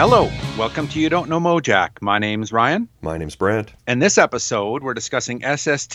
Hello, welcome to You Don't Know Mojack. My name's Ryan. My name's Brad. And this episode, we're discussing SST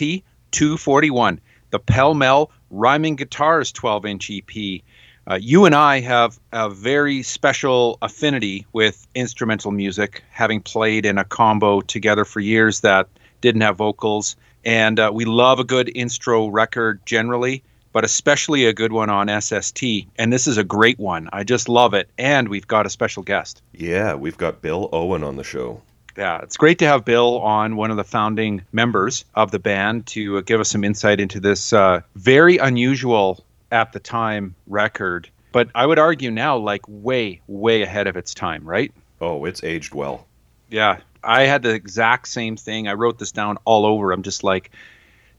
241, the Pell Mell Rhyming Guitars 12-inch EP. You and I have a very special affinity with instrumental music, having played in a combo together for years that didn't have vocals. And we love a good instro record generally, but especially a good one on SST. And this is a great one. I just love it. And we've got a special guest. Yeah, we've got Bill Owen on the show. Yeah, it's great to have Bill on, one of the founding members of the band, to give us some insight into this very unusual at the time record. But I would argue now, like, way ahead of its time, right? Oh, it's aged well. Yeah, I had the exact same thing. I wrote this down all over. I'm just like,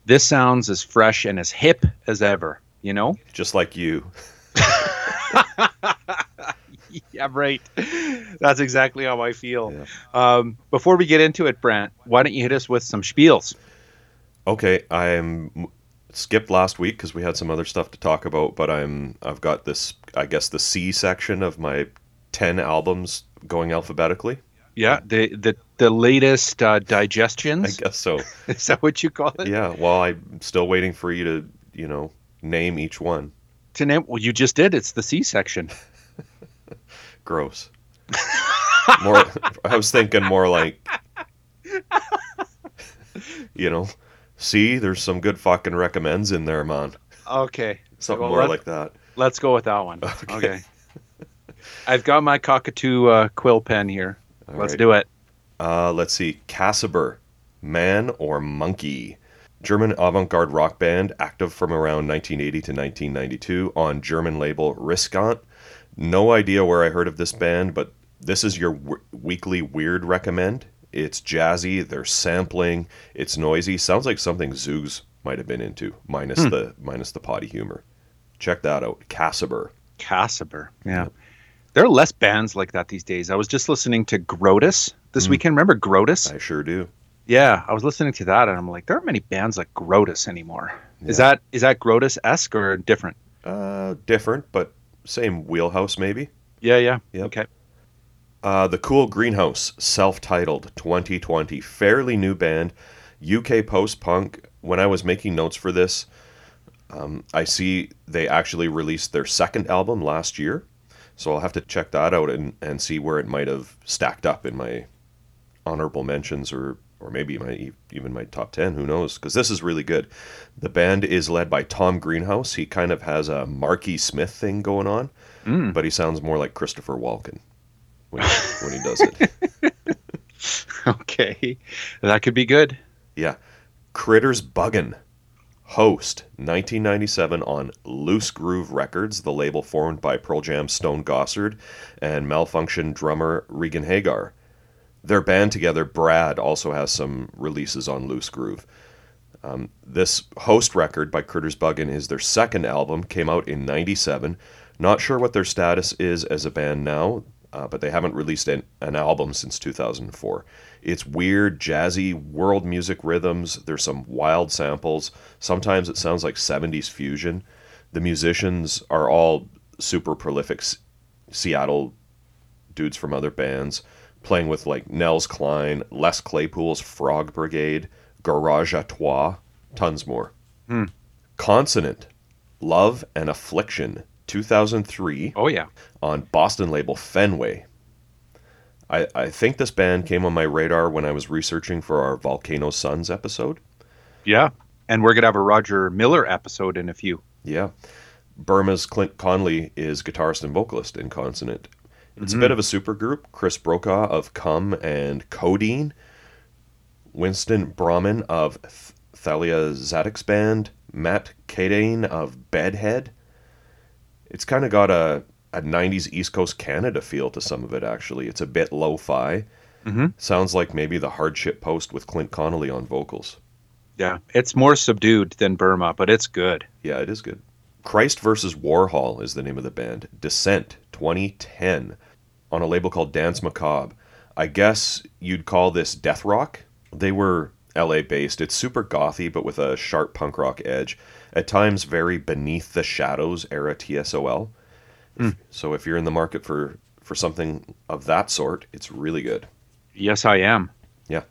this sounds as fresh and as hip as ever, you know? Just like you. Yeah, right. That's exactly how I feel. Yeah. Before we get into it, Brent, why don't you hit us with some spiels? Okay, I'm skipped last week because we had some other stuff to talk about, but I've got this, I guess, the C section of my 10 albums going alphabetically. Yeah, the latest digestions. I guess so. Is that what you call it? Yeah. Well, I'm still waiting for you to, you know, name each one. To name? Well, you just did. It's the C section. Gross. More. I was thinking more like, you know, see, there's some good fucking recommends in there, man. Okay. Something well, more like that. Let's go with that one. Okay. I've got my cockatoo quill pen here. All let's right. do it. Let's see. Casaber, Man or Monkey. German avant-garde rock band, active from around 1980 to 1992 on German label Riskant. No idea where I heard of this band, but this is your weekly weird recommend. It's jazzy, they're sampling, it's noisy. Sounds like something Zoogs might have been into, minus the potty humor. Check that out. Casaber. Yeah. There are less bands like that these days. I was just listening to Grotus this weekend. Remember Grotus? I sure do. Yeah, I was listening to that, and I'm like, there aren't many bands like Grotus anymore. Yeah. Is that Grotus-esque or different? Different, but same wheelhouse maybe. Yeah. Yep. Okay. The Cool Greenhouse, self-titled, 2020, fairly new band, UK post-punk. When I was making notes for this, I see they actually released their second album last year. So I'll have to check that out and see where it might have stacked up in my honorable mentions or maybe even my top 10. Who knows? Because this is really good. The band is led by Tom Greenhouse. He kind of has a Marky Smith thing going on, but he sounds more like Christopher Walken when he does it. Okay. That could be good. Yeah. Critters Buggin'. Host, 1997 on Loose Groove Records, the label formed by Pearl Jam's Stone Gossard and Malfunction drummer Regan Hagar. Their band together, Brad, also has some releases on Loose Groove. This Host record by Critters Buggin' is their second album, came out in 97. Not sure what their status is as a band now, but they haven't released an album since 2004. It's weird, jazzy, world music rhythms. There's some wild samples. Sometimes it sounds like 70s fusion. The musicians are all super prolific Seattle dudes from other bands, playing with like Nels Cline, Les Claypool's Frog Brigade, Garage A Trois, tons more. Consonant, Love and Affliction, 2003. Oh, yeah. On Boston label Fenway. I think this band came on my radar when I was researching for our Volcano Suns episode. Yeah, and we're going to have a Roger Miller episode in a few. Yeah. Burma's Clint Conley is guitarist and vocalist in Consonant. It's a bit of a supergroup. Chris Brokaw of Come and Codeine. Winston Brahman of Thalia Zadik's band. Matt Cadane of Bedhead. It's kind of got a 90s East Coast Canada feel to some of it, actually. It's a bit lo-fi. Sounds like maybe the Hardship Post with Clint Connolly on vocals. Yeah, it's more subdued than Burma, but it's good. Yeah, it is good. Christ vs. Warhol is the name of the band. Descent, 2010, on a label called Dance Macabre. I guess you'd call this death rock. They were LA-based. It's super gothy, but with a sharp punk rock edge. At times very Beneath the Shadows era TSOL. So if you're in the market for for something of that sort, it's really good. Yes, I am. Yeah.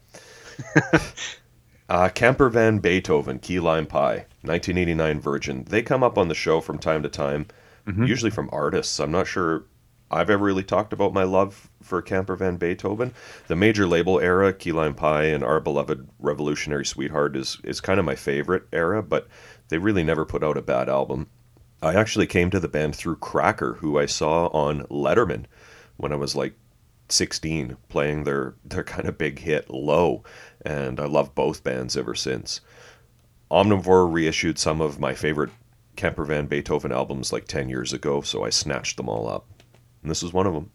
Camper Van Beethoven, Key Lime Pie, 1989 Virgin. They come up on the show from time to time, usually from artists. I'm not sure I've ever really talked about my love for Camper Van Beethoven. The major label era, Key Lime Pie and Our Beloved Revolutionary Sweetheart is kind of my favorite era, but they really never put out a bad album. I actually came to the band through Cracker, who I saw on Letterman when I was like 16, playing their kind of big hit, Low, and I love both bands ever since. Omnivore reissued some of my favorite Camper Van Beethoven albums like 10 years ago, so I snatched them all up. And this is one of them.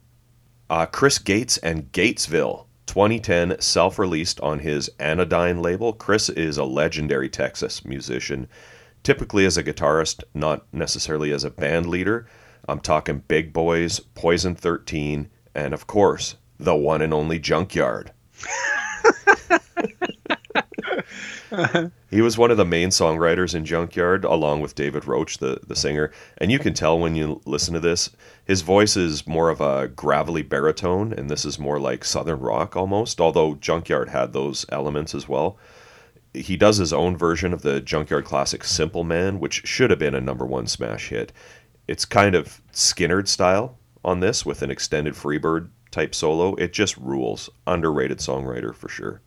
Chris Gates and Gatesville, 2010, self-released on his Anodyne label. Chris is a legendary Texas musician, typically as a guitarist, not necessarily as a band leader. I'm talking Big Boys, Poison 13, and of course, the one and only Junkyard. He was one of the main songwriters in Junkyard, along with David Roach, the singer. And you can tell when you listen to this, his voice is more of a gravelly baritone, and this is more like Southern rock almost, although Junkyard had those elements as well. He does his own version of the Junkyard classic Simple Man, which should have been a #1 smash hit. It's kind of Skinnerd style on this, with an extended Freebird type solo. It just rules. Underrated songwriter for sure.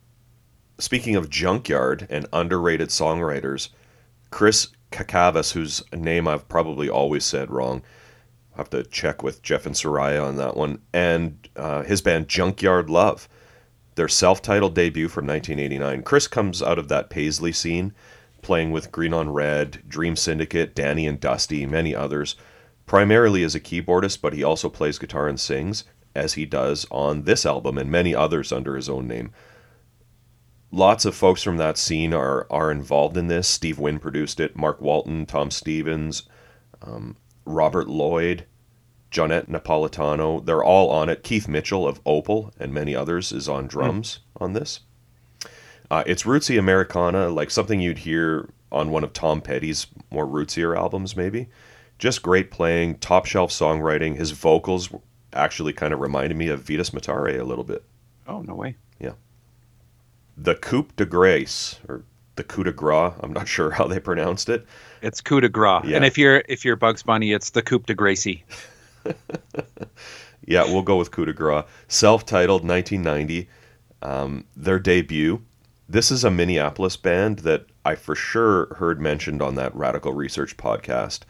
Speaking of Junkyard and underrated songwriters, Chris Kakavas, whose name I've probably always said wrong, I'll have to check with Jeff and Soraya on that one, and his band Junkyard Love, their self-titled debut from 1989. Chris comes out of that Paisley scene, playing with Green on Red, Dream Syndicate, Danny and Dusty, many others, primarily as a keyboardist, but he also plays guitar and sings, as he does on this album and many others under his own name. Lots of folks from that scene are involved in this. Steve Wynn produced it, Mark Walton, Tom Stevens, Robert Lloyd, Jonette Napolitano, they're all on it. Keith Mitchell of Opal and many others is on drums on this. It's rootsy Americana, like something you'd hear on one of Tom Petty's more rootsier albums maybe. Just great playing, top shelf songwriting. His vocals actually kind of reminded me of Vitas Matare a little bit. Oh, no way. Yeah. The Coup de Grace, or the Coup de Grace, I'm not sure how they pronounced it. It's Coup de Grace. Yeah. And if you're Bugs Bunny, it's the Coup de Gracie. Yeah, we'll go with Coup de Grace. Self-titled, 1990, their debut. This is a Minneapolis band that I for sure heard mentioned on that Radical Research podcast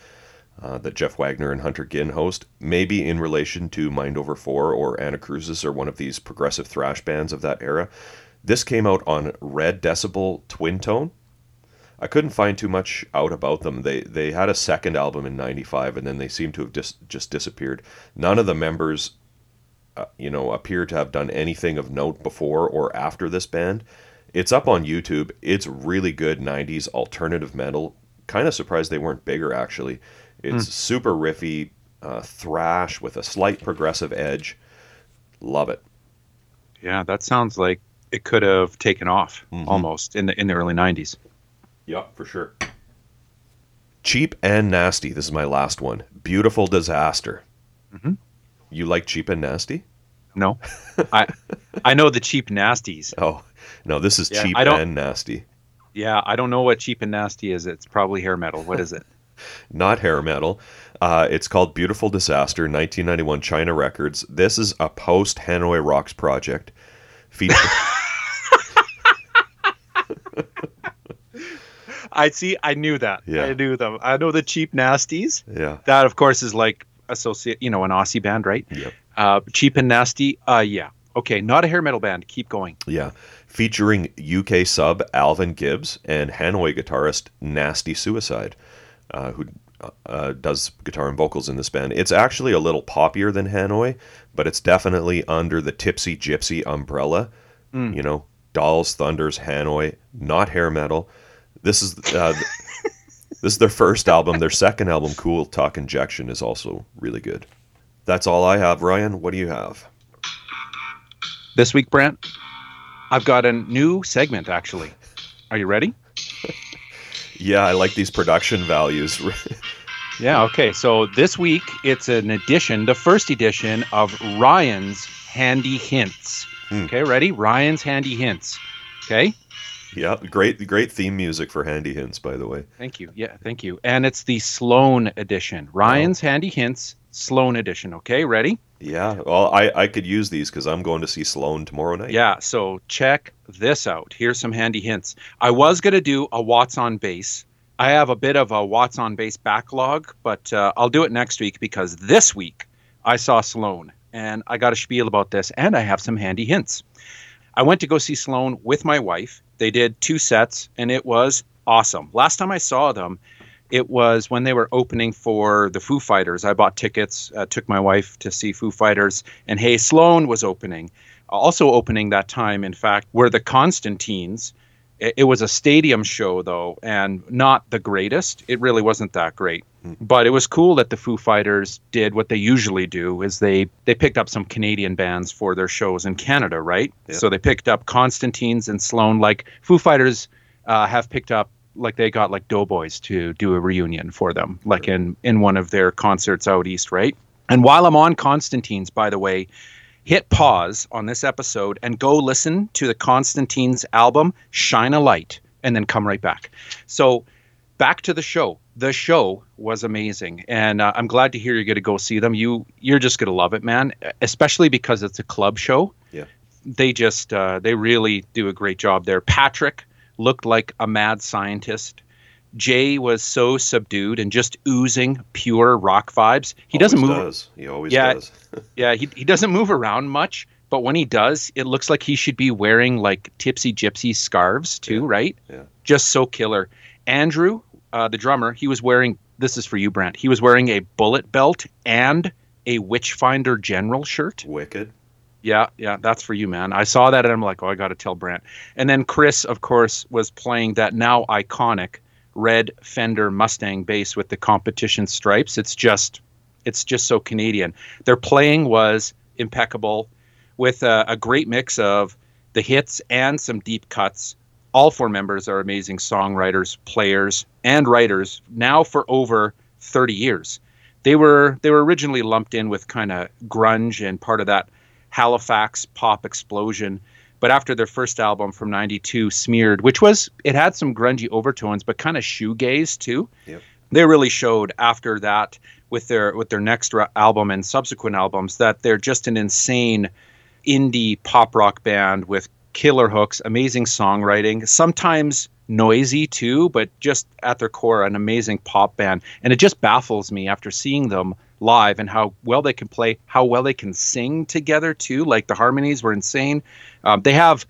that Jeff Wagner and Hunter Ginn host, maybe in relation to Mind Over Four or Anacrusis or one of these progressive thrash bands of that era. This came out on Red Decibel Twin Tone. I couldn't find too much out about them. They had a second album in 95, and then they seem to have just disappeared. None of the members appear to have done anything of note before or after this band. It's up on YouTube. It's really good 90s alternative metal. Kind of surprised they weren't bigger, actually. It's super riffy, thrash with a slight progressive edge. Love it. Yeah, that sounds like it could have taken off almost in the early 90s. Yeah, for sure. Cheap and Nasty. This is my last one. Beautiful Disaster. Mm-hmm. You like Cheap and Nasty? No. I know the Cheap Nasties. Oh, no, this is Cheap and Nasty. Yeah, I don't know what Cheap and Nasty is. It's probably hair metal. What is it? Not hair metal. It's called Beautiful Disaster, 1991 China Records. This is a post-Hanoi Rocks project. I see. I knew that. Yeah. I knew them. I know the Cheap Nasties. Yeah. That, of course, is like an Aussie band, right? Yep. Cheap and Nasty. Yeah. Okay. Not a hair metal band. Keep going. Yeah. Featuring UK sub Alvin Gibbs and Hanoi guitarist Nasty Suicide, who does guitar and vocals in this band. It's actually a little poppier than Hanoi, but it's definitely under the Tipsy Gypsy umbrella. Dolls, Thunders, Hanoi, not hair metal. This is their first album. Their second album, Cool Talk Injection, is also really good. That's all I have. Ryan, what do you have? This week, Brent, I've got a new segment, actually. Are you ready? Yeah, I like these production values. Yeah, okay. So this week, it's an edition, the first edition of Ryan's Handy Hints. Okay, ready? Ryan's Handy Hints. Okay? Yeah, great theme music for Handy Hints, by the way. Thank you. Yeah, thank you. And it's the Sloan edition. Ryan's Handy Hints, Sloan edition. Okay, ready? Yeah, well, I could use these because I'm going to see Sloan tomorrow night. Yeah, so check this out. Here's some Handy Hints. I was going to do a Watts on Bass. I have a bit of a Watts on Bass backlog, but I'll do it next week because this week I saw Sloan, and I got a spiel about this, and I have some Handy Hints. I went to go see Sloan with my wife. They did 2 sets, and it was awesome. Last time I saw them, it was when they were opening for the Foo Fighters. I bought tickets, took my wife to see Foo Fighters, and Hey Sloan was opening. Also opening that time, in fact, were the Constantines. It was a stadium show, though, and not the greatest. It really wasn't that great. But it was cool that the Foo Fighters did what they usually do, is they picked up some Canadian bands for their shows in Canada, right? Yeah. So they picked up Constantines and Sloan. Like, Foo Fighters have picked up, like, they got, like, Doughboys to do a reunion for them, like, in one of their concerts out east, right? And while I'm on Constantines, by the way, hit pause on this episode and go listen to the Constantines album, Shine a Light, and then come right back. So back to the show. The show was amazing, and I'm glad to hear you're going to go see them. You're just going to love it, man, especially because it's a club show. Yeah. They just they really do a great job there. Patrick looked like a mad scientist. Jay was so subdued and just oozing pure rock vibes. He always doesn't move. He always does. Yeah, he doesn't move around much, but when he does, it looks like he should be wearing like Tipsy Gypsy scarves too, right? Yeah. Just so killer. Andrew, the drummer, he was wearing, this is for you, Brent, he was wearing a bullet belt and a Witchfinder General shirt. Wicked. Yeah, that's for you, man. I saw that and I'm like, oh, I got to tell Brent. And then Chris, of course, was playing that now iconic red Fender Mustang bass with the competition stripes. It's just so Canadian. Their playing was impeccable with a great mix of the hits and some deep cuts. All four members are amazing songwriters, players, and writers now for over 30 years. They were originally lumped in with kind of grunge and part of that Halifax pop explosion. But after their first album from 92, Smeared, it had some grungy overtones, but kind of shoegaze too. Yep. They really showed after that with their next album and subsequent albums that they're just an insane indie pop rock band with killer hooks, amazing songwriting, sometimes noisy too, but just at their core, an amazing pop band. And it just baffles me after seeing them live and how well they can play, how well they can sing together too. Like the harmonies were insane. They have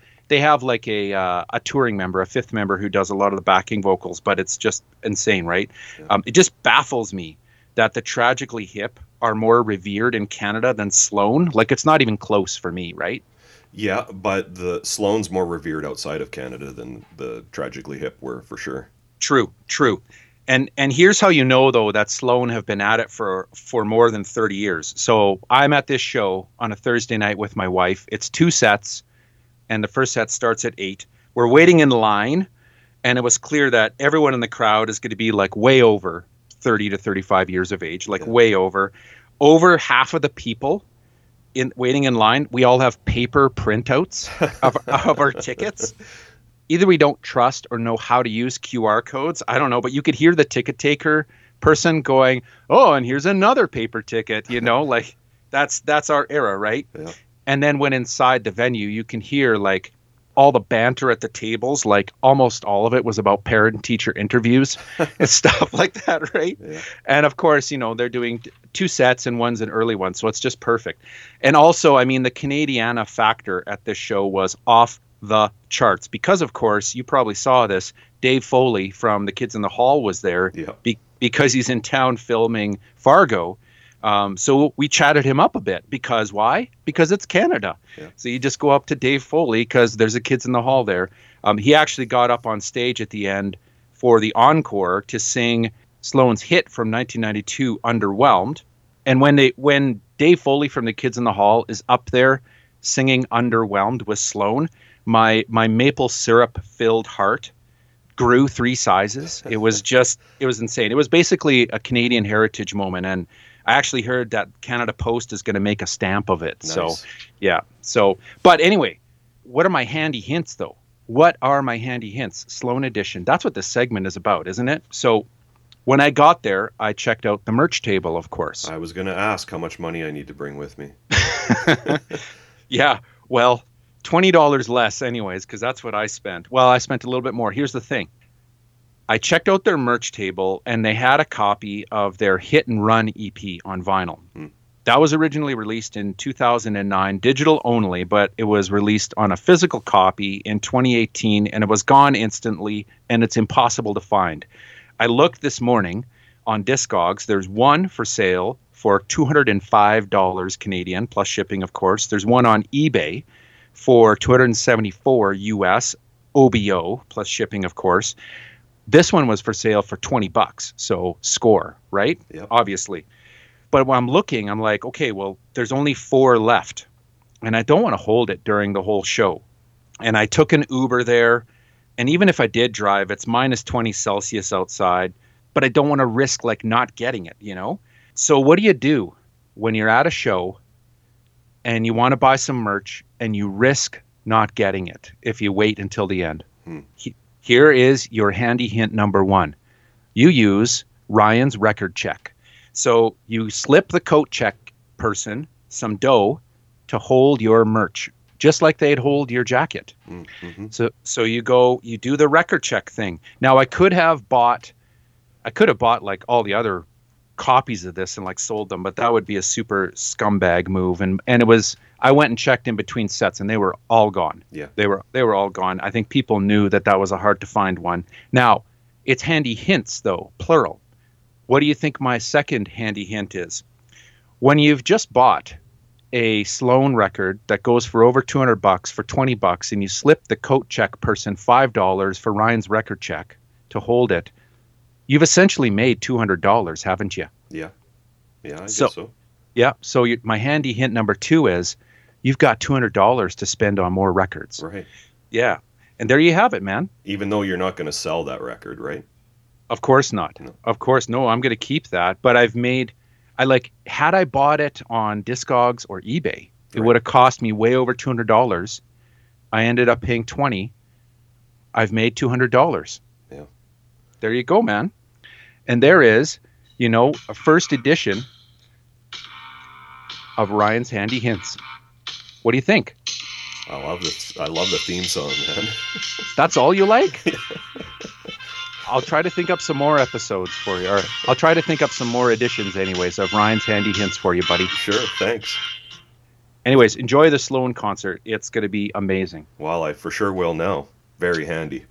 like a touring member, a fifth member who does a lot of the backing vocals, but it's just insane, right? Yeah. It just baffles me that the Tragically Hip are more revered in Canada than Sloan. Like, it's not even close for me, right? Yeah, but the Sloan's more revered outside of Canada than the Tragically Hip were, for sure. True. And here's how you know, though, that Sloan have been at it for more than 30 years. So I'm at this show on a Thursday night with my wife. It's 2 sets, and the first set starts at 8. We're waiting in line, and it was clear that everyone in the crowd is going to be, like, way over 30 to 35 years of age, like way over. Over half of the people waiting in line, we all have paper printouts of our tickets. Either we don't trust or know how to use QR codes. I don't know, but you could hear the ticket taker person going, "Oh, and here's another paper ticket." You know, like that's our era, right? Yeah. And then when inside the venue, you can hear like all the banter at the tables. Like almost all of it was about parent-teacher interviews and stuff like that, right? Yeah. And of course, you know, they're doing 2 sets and one's an early one, so it's just perfect. And also, I mean, the Canadiana factor at this show was off the charts because, of course, you probably saw this, Dave Foley from The Kids in the Hall was there because he's in town filming Fargo. So we chatted him up a bit because why? Because it's Canada. Yeah. So you just go up to Dave Foley because there's a Kids in the Hall there. He actually got up on stage at the end for the encore to sing Sloan's hit from 1992, Underwhelmed. And when Dave Foley from The Kids in the Hall is up there singing Underwhelmed with Sloan, my maple syrup filled heart grew 3 sizes. It was just, it was insane. It was basically a Canadian heritage moment. And I actually heard that Canada Post is going to make a stamp of it. Nice. So, yeah. So, but anyway, what are my handy hints though? What are my handy hints? Sloan Edition. That's what this segment is about, isn't it? So when I got there, I checked out the merch table, of course. I was going to ask how much money I need to bring with me. Yeah. Well, $20 less anyways, because that's what I spent. Well, I spent a little bit more. Here's the thing. I checked out their merch table, and they had a copy of their Hit and Run EP on vinyl. Hmm. That was originally released in 2009, digital only, but it was released on a physical copy in 2018, and it was gone instantly, and it's impossible to find. I looked this morning on Discogs. There's one for sale for $205 Canadian, plus shipping, of course. There's one on eBay for $274 US, OBO, plus shipping, of course. This one was for sale for $20, so score, right? Yep. Obviously. But when I'm looking, I'm like, okay, well, there's only 4 left, and I don't want to hold it during the whole show. And I took an Uber there, and even if I did drive, it's minus 20 Celsius outside, but I don't want to risk, like, not getting it, you know? So what do when you're at a show and you want to buy some merch and you risk not getting it if you wait until the end? Hmm. Here is your handy hint number 1. You use Ryan's record check. So you slip the coat check person some dough to hold your merch, just like they'd hold your jacket. Mm-hmm. So you go, you do the record check thing. Now I could have bought like all the other copies of this and like sold them, but that would be a super scumbag move. And it was, I went and checked in between sets and they were all gone. Yeah, they were all gone. I think people knew that was a hard to find one. Now it's handy hints though, plural. What do you think my second handy hint is? When you've just bought a Sloan record that goes for over $200 for $20 and you slip the coat check person $5 for Ryan's record check to hold it, you've essentially made $200, haven't you? Yeah. Yeah, I guess so. Yeah. So my handy hint number 2 is you've got $200 to spend on more records. Right. Yeah. And there you have it, man. Even though you're not going to sell that record, right? Of course not. No. Of course, no, I'm going to keep that. But had I bought it on Discogs or eBay, it would have cost me way over $200. I ended up paying $20. I've made $200. Yeah. There you go, man. And there is, you know, a first edition of Ryan's Handy Hints. What do you think? I love this. I love the theme song, man. That's all you like? I'll try to think up some more episodes for you. Or I'll try to think up some more editions anyways of Ryan's Handy Hints for you, buddy. Sure, thanks. Anyways, enjoy the Sloan concert. It's going to be amazing. Well, I for sure will now. Very handy.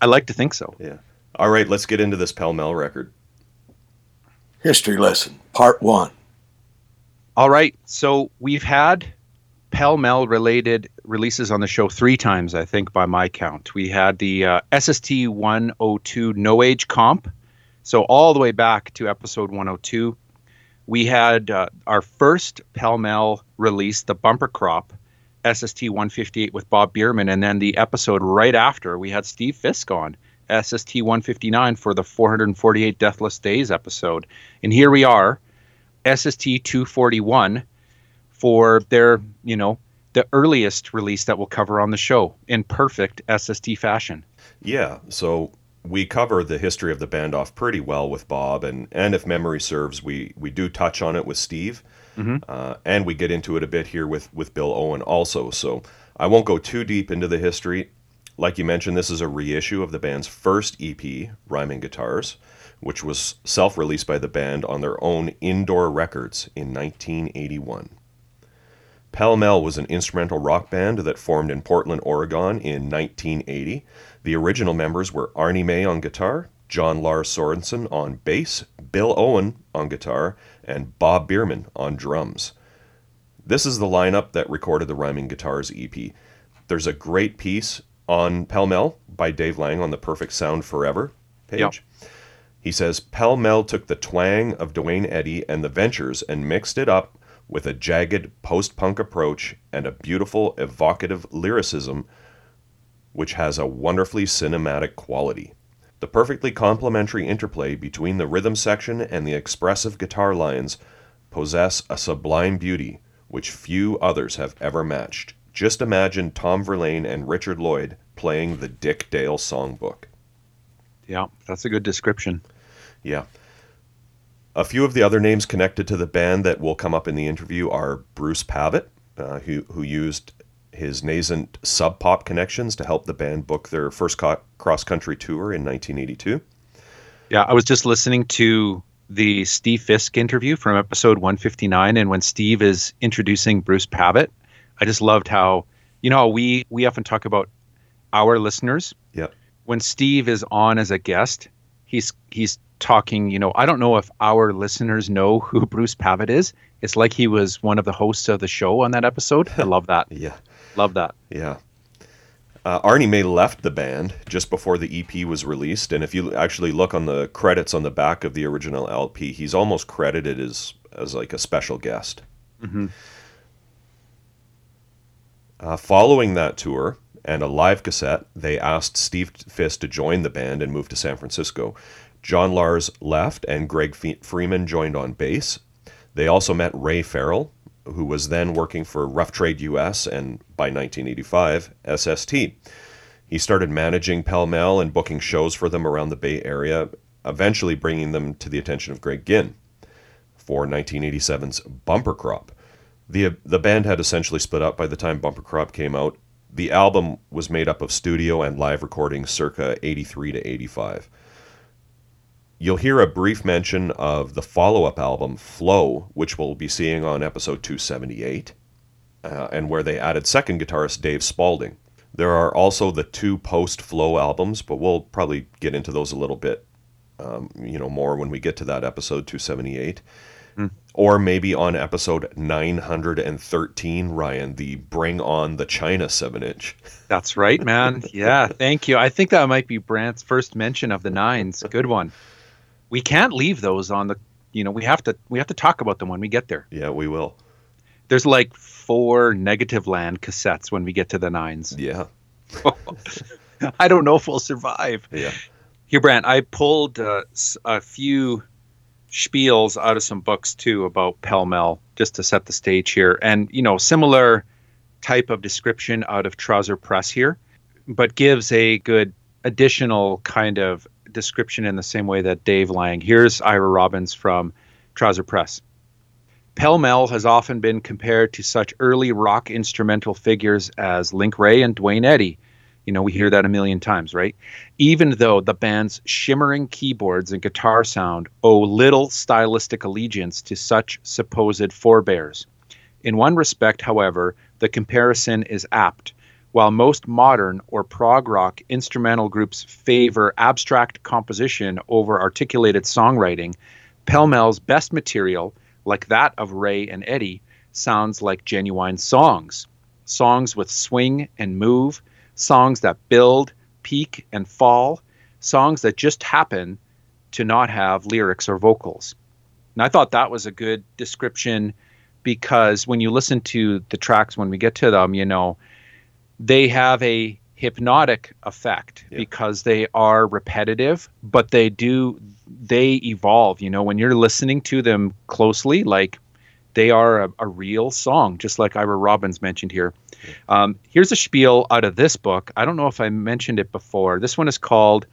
I like to think so. Yeah. All right, let's get into this Pell Mell record. History lesson, part 1. All right, so we've had Pell Mell related releases on the show 3 times, I think, by my count. We had the SST 102 No Age comp, so all the way back to episode 102. We had our first Pell Mell release, the Bumper Crop, SST 158 with Bob Bierman, and then the episode right after, we had Steve Fisk on, SST 159 for the 448 Deathless Days episode. And here we are, SST 241, for their, you know, the earliest release that we'll cover on the show in perfect SST fashion. Yeah, so we cover the history of the band off pretty well with Bob, and if memory serves, we do touch on it with Steve, mm-hmm. And we get into it a bit here with Bill Owen also, so I won't go too deep into the history. Like you mentioned, this is a reissue of the band's first EP, Rhyming Guitars, which was self-released by the band on their own Indoor Records in 1981. Pell Mell was an instrumental rock band that formed in Portland, Oregon in 1980. The original members were Arnie May on guitar, John Lars Sorensen on bass, Bill Owen on guitar, and Bob Bierman on drums. This is the lineup that recorded the Rhyming Guitars EP. There's a great piece on Pell Mell by Dave Lang on the Perfect Sound Forever page. Yep. He says, Pell Mell took the twang of Duane Eddy and the Ventures and mixed it up with a jagged post-punk approach and a beautiful, evocative lyricism which has a wonderfully cinematic quality. The perfectly complementary interplay between the rhythm section and the expressive guitar lines possess a sublime beauty which few others have ever matched. Just imagine Tom Verlaine and Richard Lloyd playing the Dick Dale songbook. Yeah, that's a good description. Yeah. A few of the other names connected to the band that will come up in the interview are Bruce Pavitt, who used his nascent Sub Pop connections to help the band book their first cross-country tour in 1982. Yeah, I was just listening to the Steve Fisk interview from episode 159, and when Steve is introducing Bruce Pavitt, I just loved how, you know, we often talk about our listeners. Yeah. When Steve is on as a guest, he's talking, you know, I don't know if our listeners know who Bruce Pavitt is. It's like he was one of the hosts of the show on that episode. I love that. Yeah. Love that. Yeah. Arnie May left the band just before the EP was released. And if you actually look on the credits on the back of the original LP, he's almost credited as like a special guest. Mm-hmm. Following that tour and a live cassette, they asked Steve Fisk to join the band and move to San Francisco. John Lars left and Greg Freeman joined on bass. They also met Ray Farrell, who was then working for Rough Trade US and, by 1985, SST. He started managing Pell Mell and booking shows for them around the Bay Area, eventually bringing them to the attention of Greg Ginn for 1987's Bumper Crop. The band had essentially split up by the time Bumper Crop came out. The album was made up of studio and live recordings circa 83 to 85. You'll hear a brief mention of the follow-up album, Flow, which we'll be seeing on episode 278, and where they added second guitarist Dave Spaulding. There are also the two post-Flow albums, but we'll probably get into those a little bit more when we get to that episode 278. Mm. Or maybe on episode 913, Ryan, the Bring On the China 7-inch. That's right, man. Yeah, thank you. I think that might be Brant's first mention of the nines. Good one. We can't leave those on the, we have to talk about them when we get there. Yeah, we will. There's like 4 Negative Land cassettes when we get to the nines. Yeah. I don't know if we'll survive. Yeah. Here, Brant, I pulled a few spiels out of some books too about Pell Mell just to set the stage here. And, similar type of description out of Trouser Press here, but gives a good additional kind of description in the same way that Dave Lang. Here's Ira Robbins from Trouser Press. Pell Mell has often been compared to such early rock instrumental figures as Link Ray and Duane Eddy. We hear that a million times, right? Even though the band's shimmering keyboards and guitar sound owe little stylistic allegiance to such supposed forebears. In one respect, however, the comparison is apt. While most modern or prog rock instrumental groups favor abstract composition over articulated songwriting, Pell Mell's best material, like that of Ray and Eddie, sounds like genuine songs. Songs with swing and move, songs that build, peak, and fall, songs that just happen to not have lyrics or vocals. And I thought that was a good description because when you listen to the tracks, when we get to them, they have a hypnotic effect because they are repetitive, but they evolve. When you're listening to them closely, like they are a real song, just like Ira Robbins mentioned here. Yeah. Here's a spiel out of this book. I don't know if I mentioned it before. This one is called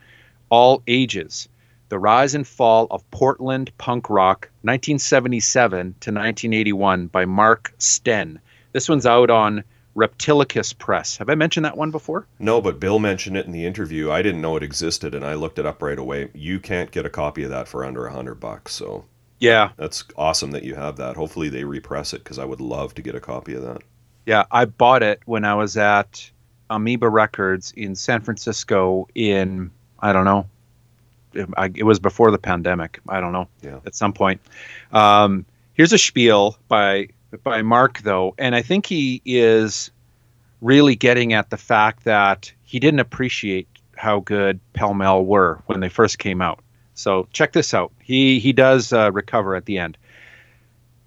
All Ages, The Rise and Fall of Portland Punk Rock, 1977 to 1981 by Mark Sten. This one's out on Reptilicus Press. Have I mentioned that one before? No, but Bill mentioned it in the interview. I didn't know it existed, and I looked it up right away. You can't get a copy of that for under $100, so yeah, that's awesome that you have that. Hopefully they repress it, because I would love to get a copy of that. Yeah, I bought it when I was at Amoeba Records in San Francisco in, I don't know, it was before the pandemic. I don't know, at some point. Here's a spiel by Mark, though, and I think he is really getting at the fact that he didn't appreciate how good Pell Mell were when they first came out. So check this out. He does recover at the end.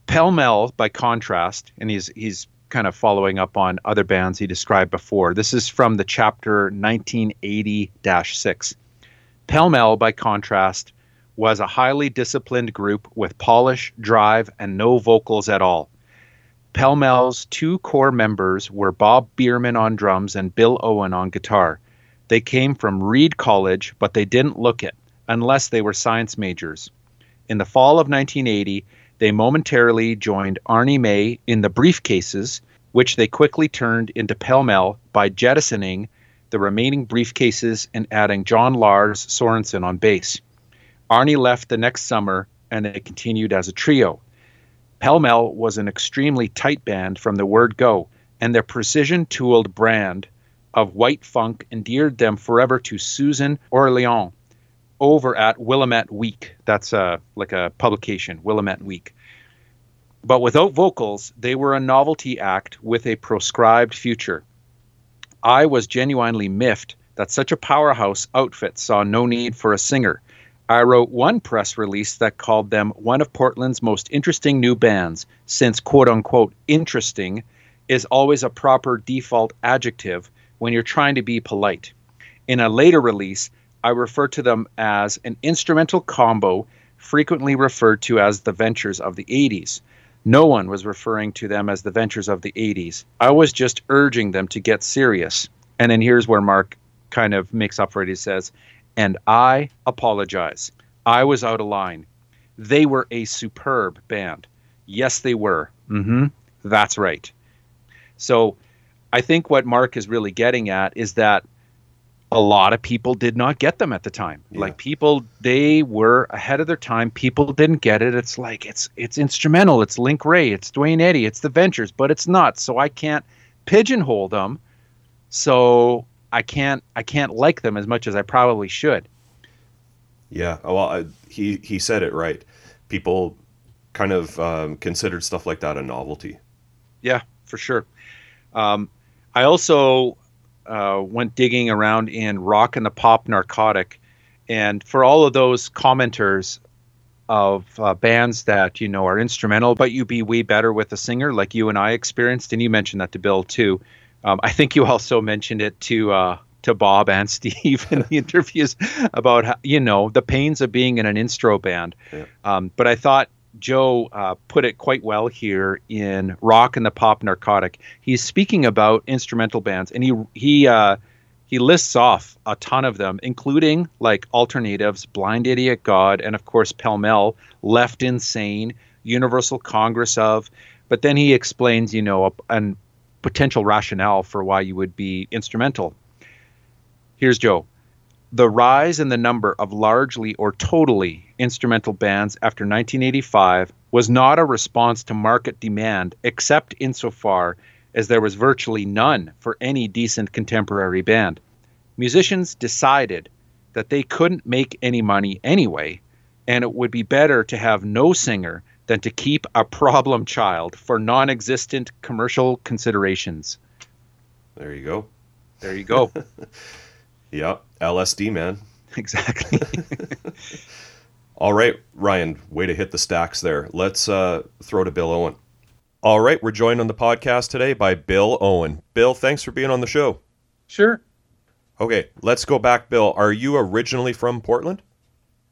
Pell Mell, by contrast, and he's kind of following up on other bands he described before. This is from the chapter 1980-6. Pell Mell, by contrast, was a highly disciplined group with polish, drive, and no vocals at all. Pell Mell's two core members were Bob Bierman on drums and Bill Owen on guitar. They came from Reed College, but they didn't look it, unless they were science majors. In the fall of 1980, they momentarily joined Arnie May in the Briefcases, which they quickly turned into Pell Mell by jettisoning the remaining Briefcases and adding John Lars Sorensen on bass. Arnie left the next summer, and they continued as a trio. Pell Mell was an extremely tight band from the word go, and their precision-tooled brand of white funk endeared them forever to Susan Orleans over at Willamette Week. That's like a publication, Willamette Week. But without vocals, they were a novelty act with a proscribed future. I was genuinely miffed that such a powerhouse outfit saw no need for a singer. I wrote one press release that called them one of Portland's most interesting new bands, since quote-unquote interesting is always a proper default adjective when you're trying to be polite. In a later release, I refer to them as an instrumental combo frequently referred to as the Ventures of the 80s. No one was referring to them as the Ventures of the 80s. I was just urging them to get serious. And then here's where Mark kind of makes up for it. He says, and I apologize. I was out of line. They were a superb band. Yes, they were. Mm-hmm. That's right. So I think what Mark is really getting at is that a lot of people did not get them at the time. Yeah. Like people, they were ahead of their time. People didn't get it. It's like, it's instrumental. It's Link Ray. It's Duane Eddy. It's the Ventures, but it's not. So I can't pigeonhole them. So I can't like them as much as I probably should. Yeah, well, he said it right. People kind of considered stuff like that a novelty. Yeah, for sure. I also went digging around in Rock and the Pop Narcotic, and for all of those commenters of bands that you know are instrumental, but you be way better with a singer, like you and I experienced, and you mentioned that to Bill too. I think you also mentioned it to Bob and Steve in the interviews about how, you know, the pains of being in an instro band. Yeah. But I thought Joe put it quite well here in Rock and the Pop Narcotic. He's speaking about instrumental bands, and he lists off a ton of them, including like Alternatives, Blind Idiot God, and of course Pell Mell, Left Insane, Universal Congress of. But then he explains, you know, and potential rationale for why you would be instrumental. Here's Joe. The rise in the number of largely or totally instrumental bands after 1985 was not a response to market demand, except insofar as there was virtually none for any decent contemporary band. Musicians decided that they couldn't make any money anyway, and it would be better to have no singer than to keep a problem child for non-existent commercial considerations. There you go. There you go. Yeah, LSD, man. Exactly. All right, Ryan, way to hit the stacks there. Let's throw to Bill Owen. All right, we're joined on the podcast today by Bill Owen. Bill, thanks for being on the show. Sure. Okay, let's go back, Bill. Are you originally from Portland?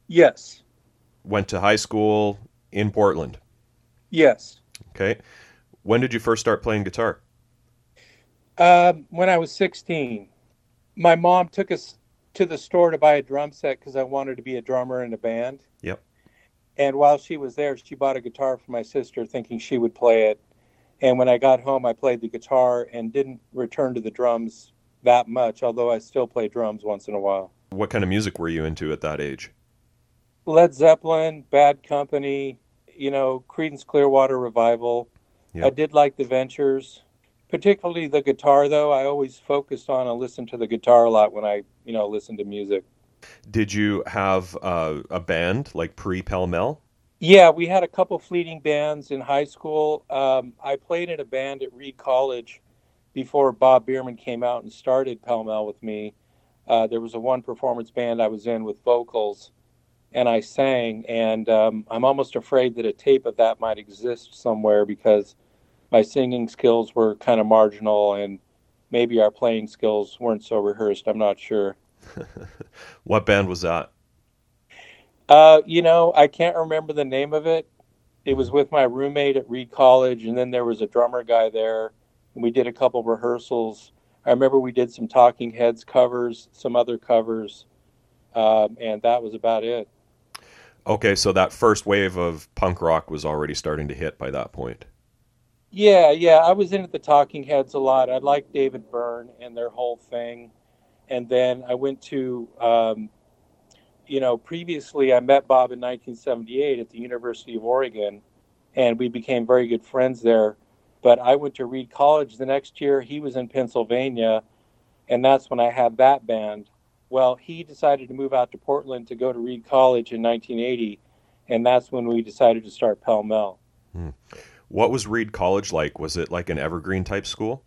Yes. Went to high school in Portland? Yes. Okay. When did you first start playing guitar? When I was 16. My mom took us to the store to buy a drum set because I wanted to be a drummer in a band. Yep. And while she was there, she bought a guitar for my sister thinking she would play it. And when I got home, I played the guitar and didn't return to the drums that much, although I still play drums once in a while. What kind of music were you into at that age? Led Zeppelin, Bad Company, you know, Creedence Clearwater Revival. Yep. I did like the Ventures, particularly the guitar, though. I always focused on and listened to the guitar a lot when I, you know, listened to music. Did you have a band, like pre-Pell Mell? Yeah, we had a couple fleeting bands in high school. I played in a band at Reed College before Bob Bierman came out and started Pell Mell with me. There was a one-performance band I was in with vocals, and I sang, and I'm almost afraid that a tape of that might exist somewhere because my singing skills were kind of marginal, and maybe our playing skills weren't so rehearsed. I'm not sure. What band was that? I can't remember the name of it. It was with my roommate at Reed College, and then there was a drummer guy there, and we did a couple rehearsals. I remember we did some Talking Heads covers, some other covers, and that was about it. Okay, so that first wave of punk rock was already starting to hit by that point. Yeah, I was into the Talking Heads a lot. I liked David Byrne and their whole thing. And then I went to, previously I met Bob in 1978 at the University of Oregon, and we became very good friends there. But I went to Reed College the next year. He was in Pennsylvania, and that's when I had that band. Well, he decided to move out to Portland to go to Reed College in 1980, and that's when we decided to start Pell Mell. Hmm. What was Reed College like? Was it like an evergreen type school?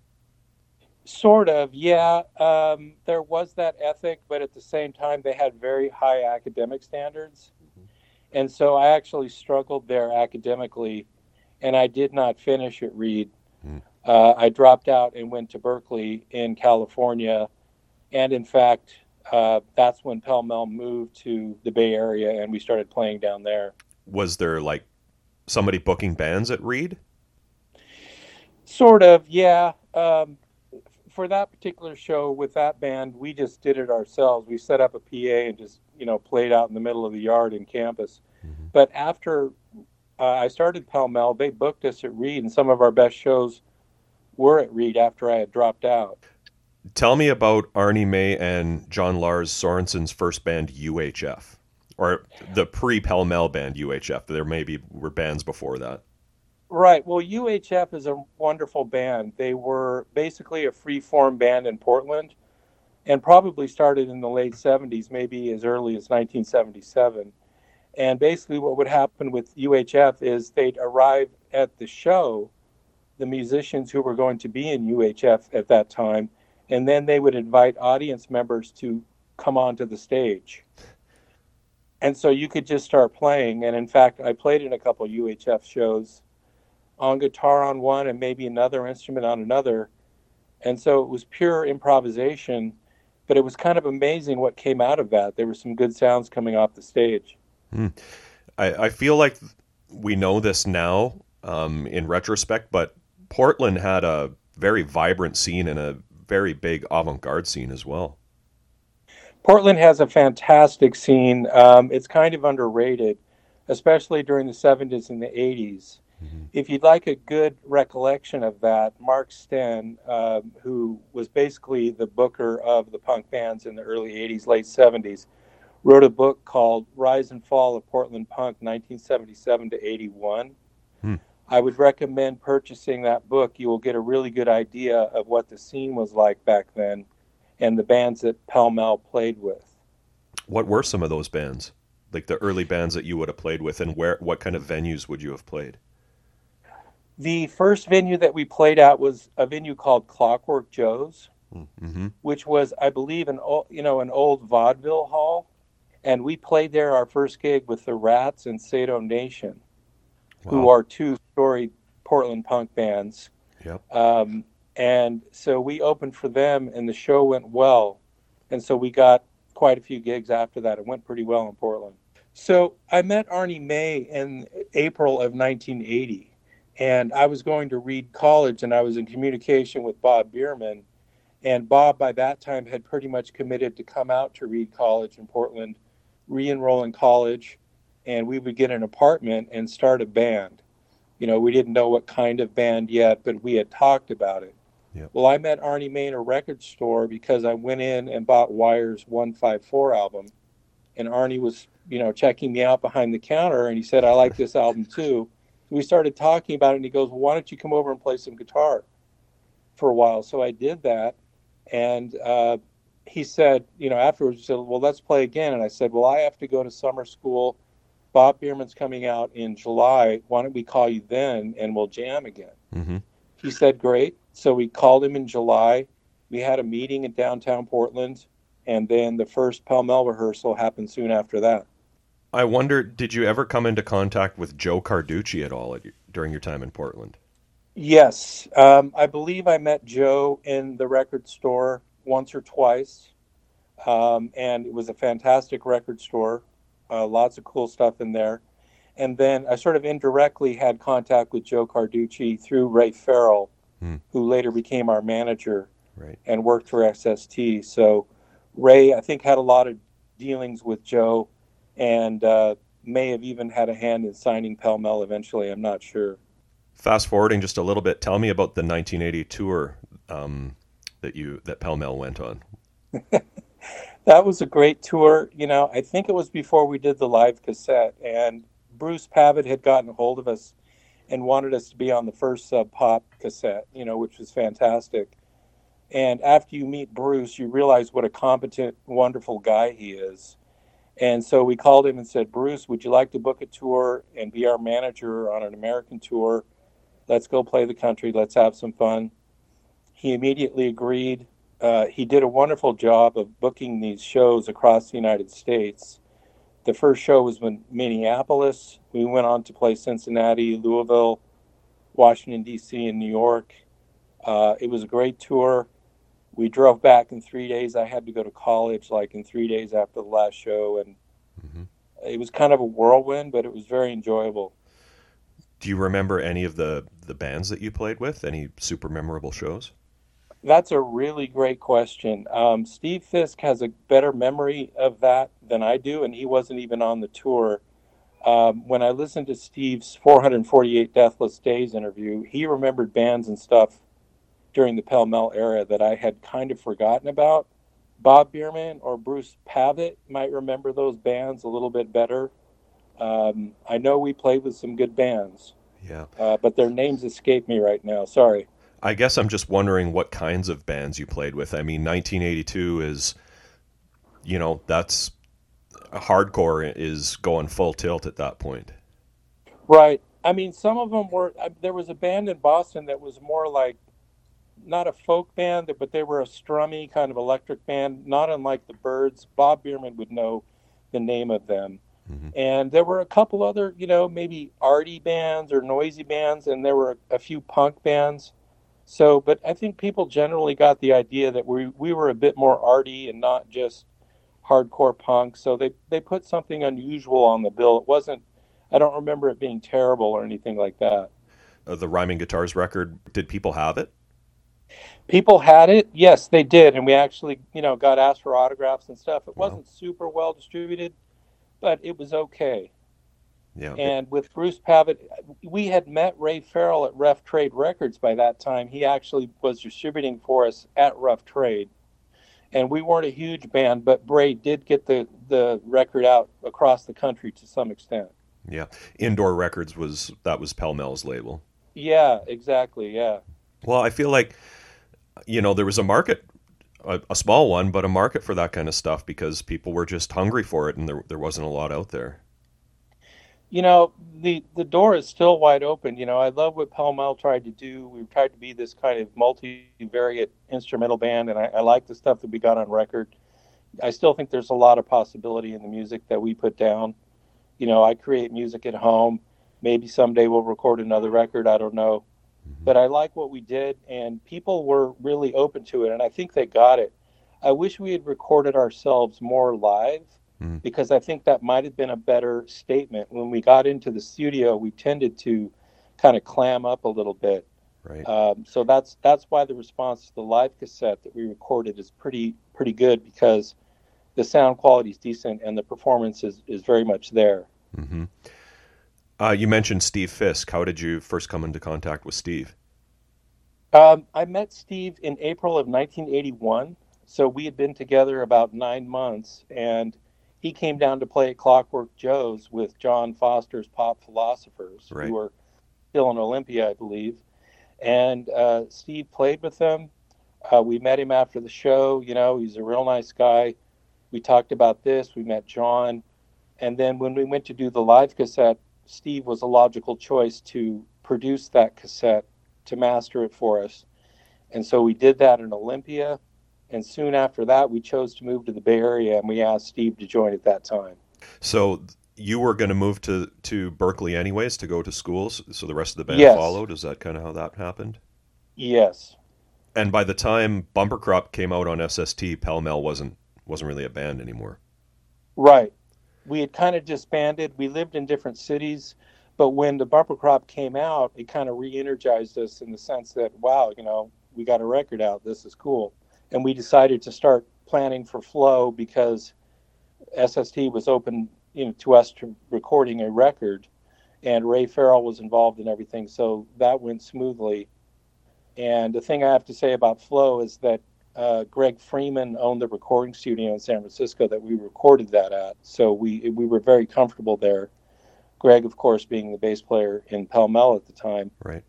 Sort of, yeah. There was that ethic, but at the same time, they had very high academic standards. Mm-hmm. And so I actually struggled there academically, and I did not finish at Reed. Mm. I dropped out and went to Berkeley in California. And in fact, that's when Pell Mell moved to the Bay Area, and we started playing down there. Was there like somebody booking bands at Reed? Sort of, yeah. For that particular show with that band, we just did it ourselves. We set up a PA and just, played out in the middle of the yard in campus. Mm-hmm. But after I started Pell Mell, they booked us at Reed, and some of our best shows were at Reed after I had dropped out. Tell me about Arnie May and John Lars Sorensen's first band, UHF, or the pre-Pell Mell band UHF. There maybe were bands before that. Right. Well, UHF is a wonderful band. They were basically a free-form band in Portland and probably started in the late 70s, maybe as early as 1977. And basically what would happen with UHF is they'd arrive at the show, the musicians who were going to be in UHF at that time, and then they would invite audience members to come onto the stage. And so you could just start playing. And in fact, I played in a couple UHF shows on guitar on one and maybe another instrument on another. And so it was pure improvisation, but it was kind of amazing what came out of that. There were some good sounds coming off the stage. Hmm. I feel like we know this now in retrospect, but Portland had a very vibrant scene and a very big avant-garde scene as well. Portland has a fantastic scene. It's kind of underrated, especially during the 70s and the 80s. Mm-hmm. If you'd like a good recollection of that, Mark Sten, who was basically the booker of the punk bands in the early 80s, late 70s, wrote a book called Rise and Fall of Portland Punk, 1977 to 81. Hmm. I would recommend purchasing that book. You will get a really good idea of what the scene was like back then and the bands that Pell Mell played with. What were some of those bands? Like the early bands that you would have played with, and where? What kind of venues would you have played? The first venue that we played at was a venue called Clockwork Joe's, mm-hmm. which was, I believe, an old vaudeville hall, and we played there our first gig with the Rats and Sado Nation, wow. who are two-story Portland punk bands. Yep. And so we opened for them, and the show went well, and so we got quite a few gigs after that. It went pretty well in Portland. So I met Arnie May in April of 1980. And I was going to Reed College, and I was in communication with Bob Bierman. And Bob, by that time, had pretty much committed to come out to Reed College in Portland, re-enroll in college, and we would get an apartment and start a band. We didn't know what kind of band yet, but we had talked about it. Yep. Well, I met Arnie May in a record store because I went in and bought Wire's 154 album. And Arnie was, checking me out behind the counter, and he said, I like this album too. We started talking about it, and he goes, well, why don't you come over and play some guitar for a while? So I did that, and he said, afterwards, he said, well, let's play again. And I said, well, I have to go to summer school. Bob Bierman's coming out in July. Why don't we call you then, and we'll jam again? Mm-hmm. He said, great. So we called him in July. We had a meeting in downtown Portland, and then the first Pell Mell rehearsal happened soon after that. I wonder, did you ever come into contact with Joe Carducci at all during your time in Portland? Yes. I believe I met Joe in the record store once or twice. And it was a fantastic record store. Lots of cool stuff in there. And then I sort of indirectly had contact with Joe Carducci through Ray Farrell, who later became our manager and worked for SST. So Ray, I think, had a lot of dealings with Joe and may have even had a hand in signing Pell Mell eventually. I'm not sure. Fast forwarding just a little bit, tell me about the 1980 tour that Pell Mell went on. That was a great tour. You know, I think it was before we did the live cassette, and Bruce Pavitt had gotten a hold of us and wanted us to be on the first Sub Pop cassette, you know, which was fantastic. And after you meet Bruce, you realize what a competent, wonderful guy he is. And so we called him and said, Bruce, would you like to book a tour and be our manager on an American tour? Let's go play the country. Let's have some fun. He immediately agreed. He did a wonderful job of booking these shows across the United States. The first show was in Minneapolis. We went on to play Cincinnati, Louisville, Washington, D.C., and New York. It was a great tour. We drove back in 3 days. I had to go to college like in 3 days after the last show. And it was kind of a whirlwind, but it was very enjoyable. Do you remember any of the bands that you played with? Any super memorable shows? That's a really great question. Steve Fisk has a better memory of that than I do, and he wasn't even on the tour. When I listened to Steve's 448 Deathless Days interview, he remembered bands and stuff during the Pell Mell era that I had kind of forgotten about. Bob Bierman or Bruce Pavitt might remember those bands a little bit better. I know we played with some good bands, but their names escape me right now. Sorry. I guess I'm just wondering what kinds of bands you played with. I mean, 1982 is, you know, that's hardcore is going full tilt at that point. Right. I mean, some of them were, there was a band in Boston that was more like, not a folk band, but they were a strummy kind of electric band, not unlike the Byrds. Bob Bierman would know the name of them. And there were a couple other, you know, maybe arty bands or noisy bands, and there were a few punk bands. So, but I think people generally got the idea that we were a bit more arty and not just hardcore punk. So they put something unusual on the bill. It wasn't, I don't remember it being terrible or anything like that. The Rhyming Guitars record, did people have it? People had it. Yes, they did. And we actually, you know, got asked for autographs and stuff. It wasn't super well distributed, but it was okay. Yeah. And with Bruce Pavitt, we had met Ray Farrell at Rough Trade Records by that time. He actually was distributing for us at Rough Trade. And we weren't a huge band, but Bray did get the record out across the country to some extent. Yeah. Indoor Records was Pell Mell's label. Yeah, exactly. Yeah. Well, I feel like, you know, there was a market, a small one, but a market for that kind of stuff because people were just hungry for it and there wasn't a lot out there. You know, the door is still wide open. You know, I love what Pell Mell tried to do. We tried to be this kind of multivariate instrumental band, and I like the stuff that we got on record. I still think there's a lot of possibility in the music that we put down. You know, I create music at home. Maybe someday we'll record another record. I don't know. But I like what we did, and people were really open to it, and I think they got it. I wish we had recorded ourselves more live. Because I think that might have been a better statement. When we got into the studio, we tended to kind of clam up a little bit. Right. So that's why the response to the live cassette that we recorded is pretty good because the sound quality is decent and the performance is very much there. Mm-hmm. You mentioned Steve Fisk. How did you first come into contact with Steve? I met Steve in April of 1981. So we had been together about 9 months, and he came down to play at Clockwork Joe's with John Foster's Pop Philosophers, who were still in Olympia, I believe. And Steve played with them. We met him after the show. You know, he's a real nice guy. We talked about this. We met John. And then when we went to do the live cassette, Steve was a logical choice to produce that cassette, to master it for us. And so we did that in Olympia. And soon after that, we chose to move to the Bay Area, and we asked Steve to join at that time. So you were going to move to Berkeley anyways to go to school, so the rest of the band followed? Is that kind of how that happened? Yes. And by the time Bumper Crop came out on SST, Pell Mell wasn't really a band anymore. Right. We had kind of disbanded. We lived in different cities, but when the Bumper Crop came out, it kind of re-energized us in the sense that, wow, you know, we got a record out. This is cool. And we decided to start planning for Flow because SST was open, you know, to us to recording a record, and Ray Farrell was involved in everything, so that went smoothly. And the thing I have to say about Flow is that Greg Freeman owned the recording studio in San Francisco that we recorded that at, so we were very comfortable there. Greg, of course, being the bass player in Pell Mell at the time. Right.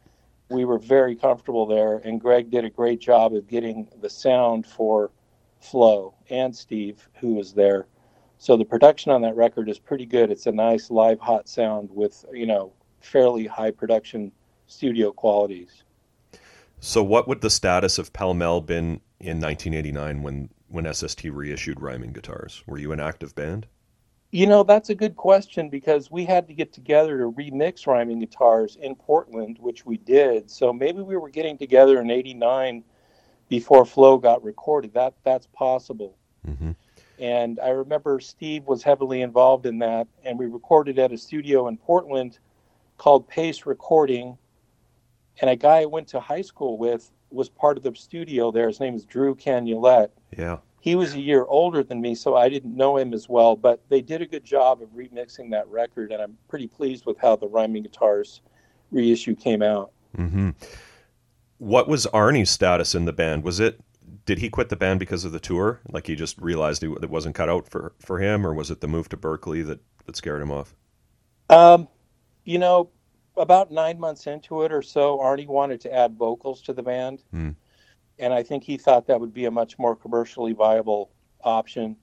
We were very comfortable there, and Greg did a great job of getting the sound for Flow and Steve, who was there. So the production on that record is pretty good. It's a nice live hot sound with, you know, fairly high production studio qualities. So what would the status of Pell Mell been in 1989 when SST reissued Rhyming Guitars? Were you an active band? You know, that's a good question, because we had to get together to remix Rhyming Guitars in Portland, which we did. So maybe we were getting together in 89 before Flow got recorded. That's possible. Mm-hmm. And I remember Steve was heavily involved in that, and we recorded at a studio in Portland called Pace Recording, and a guy I went to high school with was part of the studio there. His name is Drew Canulette. Yeah. He was a year older than me, so I didn't know him as well, but they did a good job of remixing that record, and I'm pretty pleased with how the Rhyming Guitars reissue came out. Mm-hmm. What was Arnie's status in the band? Did he quit the band because of the tour? Like he just realized it wasn't cut out for him, or was it the move to Berkeley that scared him off? You know, about 9 months into it or so, Arnie wanted to add vocals to the band. Mm. And I think he thought that would be a much more commercially viable option,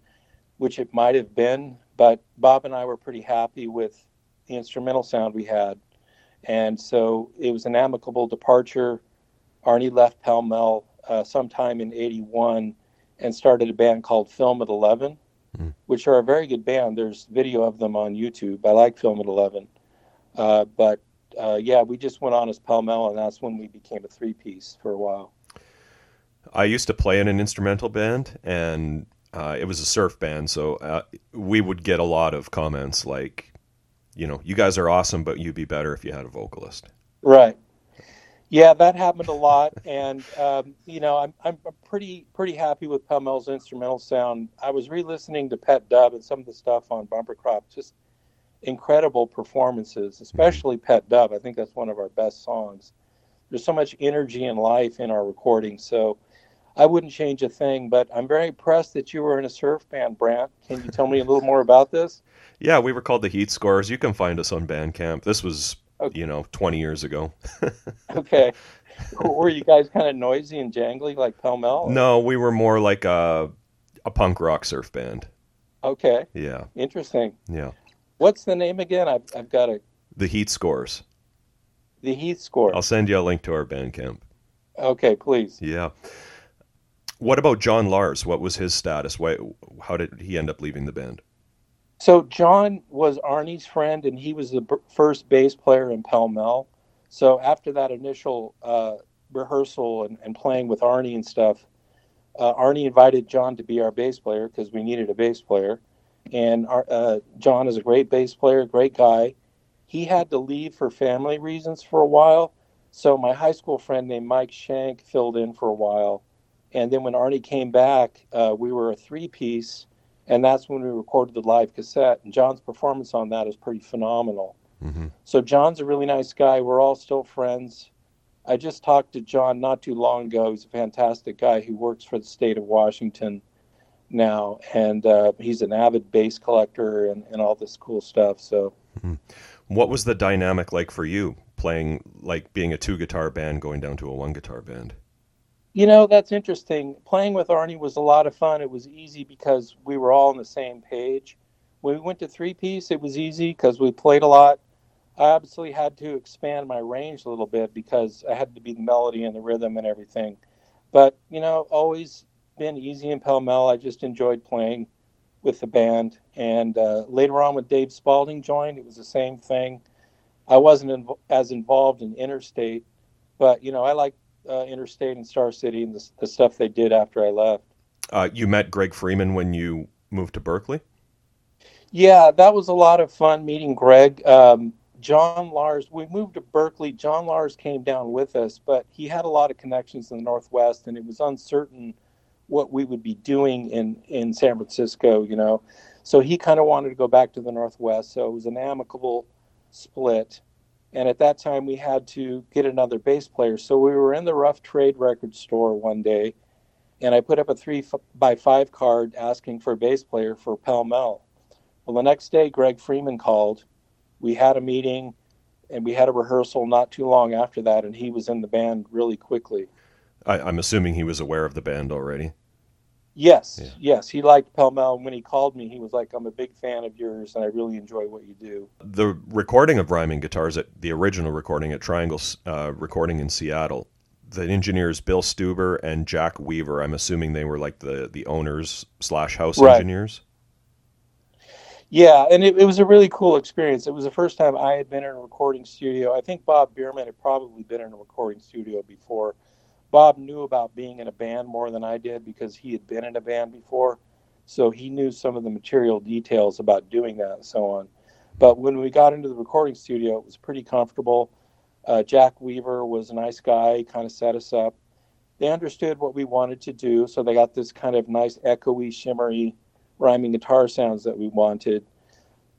which it might have been. But Bob and I were pretty happy with the instrumental sound we had. And so it was an amicable departure. Arnie left Pell Mell sometime in 81 and started a band called Film at 11, which are a very good band. There's video of them on YouTube. I like Film at 11. But we just went on as Pell Mell, and that's when we became a three-piece for a while. I used to play in an instrumental band, and it was a surf band, so we would get a lot of comments like, you know, you guys are awesome, but you'd be better if you had a vocalist. Right. Yeah, that happened a lot, and you know, I'm pretty happy with Pell Mell's instrumental sound. I was re-listening to Pet Dub and some of the stuff on Bumper Crop, just incredible performances, especially Pet Dub. I think that's one of our best songs. There's so much energy and life in our recording, so I wouldn't change a thing, but I'm very impressed that you were in a surf band, Brant. Can you tell me a little more about this? Yeah, we were called the Heat Scorers. You can find us on Bandcamp. This was... Okay. You know, 20 years ago. Okay. Were you guys kind of noisy and jangly like Pell Mell? Or? No, we were more like a punk rock surf band. Okay. Yeah. Interesting. Yeah. What's the name again? I've got a... The Heat Scores. The Heat Scores. I'll send you a link to our Bandcamp. Okay, please. Yeah. What about John Lars? What was his status? How did he end up leaving the band? So John was Arnie's friend, and he was the first bass player in Pell Mell. So after that initial rehearsal and playing with Arnie and stuff, Arnie invited John to be our bass player because we needed a bass player. And John is a great bass player, great guy. He had to leave for family reasons for a while. So my high school friend named Mike Shank filled in for a while. And then when Arnie came back, we were a three-piece. And that's when we recorded the live cassette. And John's performance on that is pretty phenomenal. Mm-hmm. So John's a really nice guy. We're all still friends. I just talked to John not too long ago. He's a fantastic guy who works for the state of Washington now. And he's an avid bass collector and all this cool stuff. So, what was the dynamic like for you playing, like being a two-guitar band going down to a one-guitar band? You know, that's interesting. Playing with Arnie was a lot of fun. It was easy because we were all on the same page. When we went to three-piece, it was easy because we played a lot. I obviously had to expand my range a little bit because I had to be the melody and the rhythm and everything. But, you know, always been easy in Pell Mell. I just enjoyed playing with the band. And later on, when Dave Spaulding joined, it was the same thing. I wasn't as involved in Interstate, but, you know, I liked Interstate and Star City and the stuff they did after I left. You met Greg Freeman when you moved to Berkeley? Yeah, that was a lot of fun meeting Greg. John Lars, we moved to Berkeley. John Lars came down with us, but he had a lot of connections in the Northwest, and it was uncertain what we would be doing in San Francisco, you know. So he kind of wanted to go back to the Northwest, so it was an amicable split. And at that time, we had to get another bass player. So we were in the Rough Trade record store one day, and I put up a 3x5 card asking for a bass player for Pell Mell. Well, the next day, Greg Freeman called. We had a meeting, and we had a rehearsal not too long after that, and he was in the band really quickly. I'm assuming he was aware of the band already. Yes, yeah. Yes. He liked Pell Mell. When he called me, he was like, I'm a big fan of yours, and I really enjoy what you do. The recording of Rhyming Guitars, the original recording at Triangle Recording in Seattle, the engineers Bill Stuber and Jack Weaver, I'm assuming they were like the owners / house engineers? Yeah, and it was a really cool experience. It was the first time I had been in a recording studio. I think Bob Bierman had probably been in a recording studio before. Bob knew about being in a band more than I did because he had been in a band before, so he knew some of the material details about doing that and so on. But when we got into the recording studio, it was pretty comfortable. Jack Weaver was a nice guy, kind of set us up. They understood what we wanted to do, so they got this kind of nice echoey, shimmery, rhyming guitar sounds that we wanted.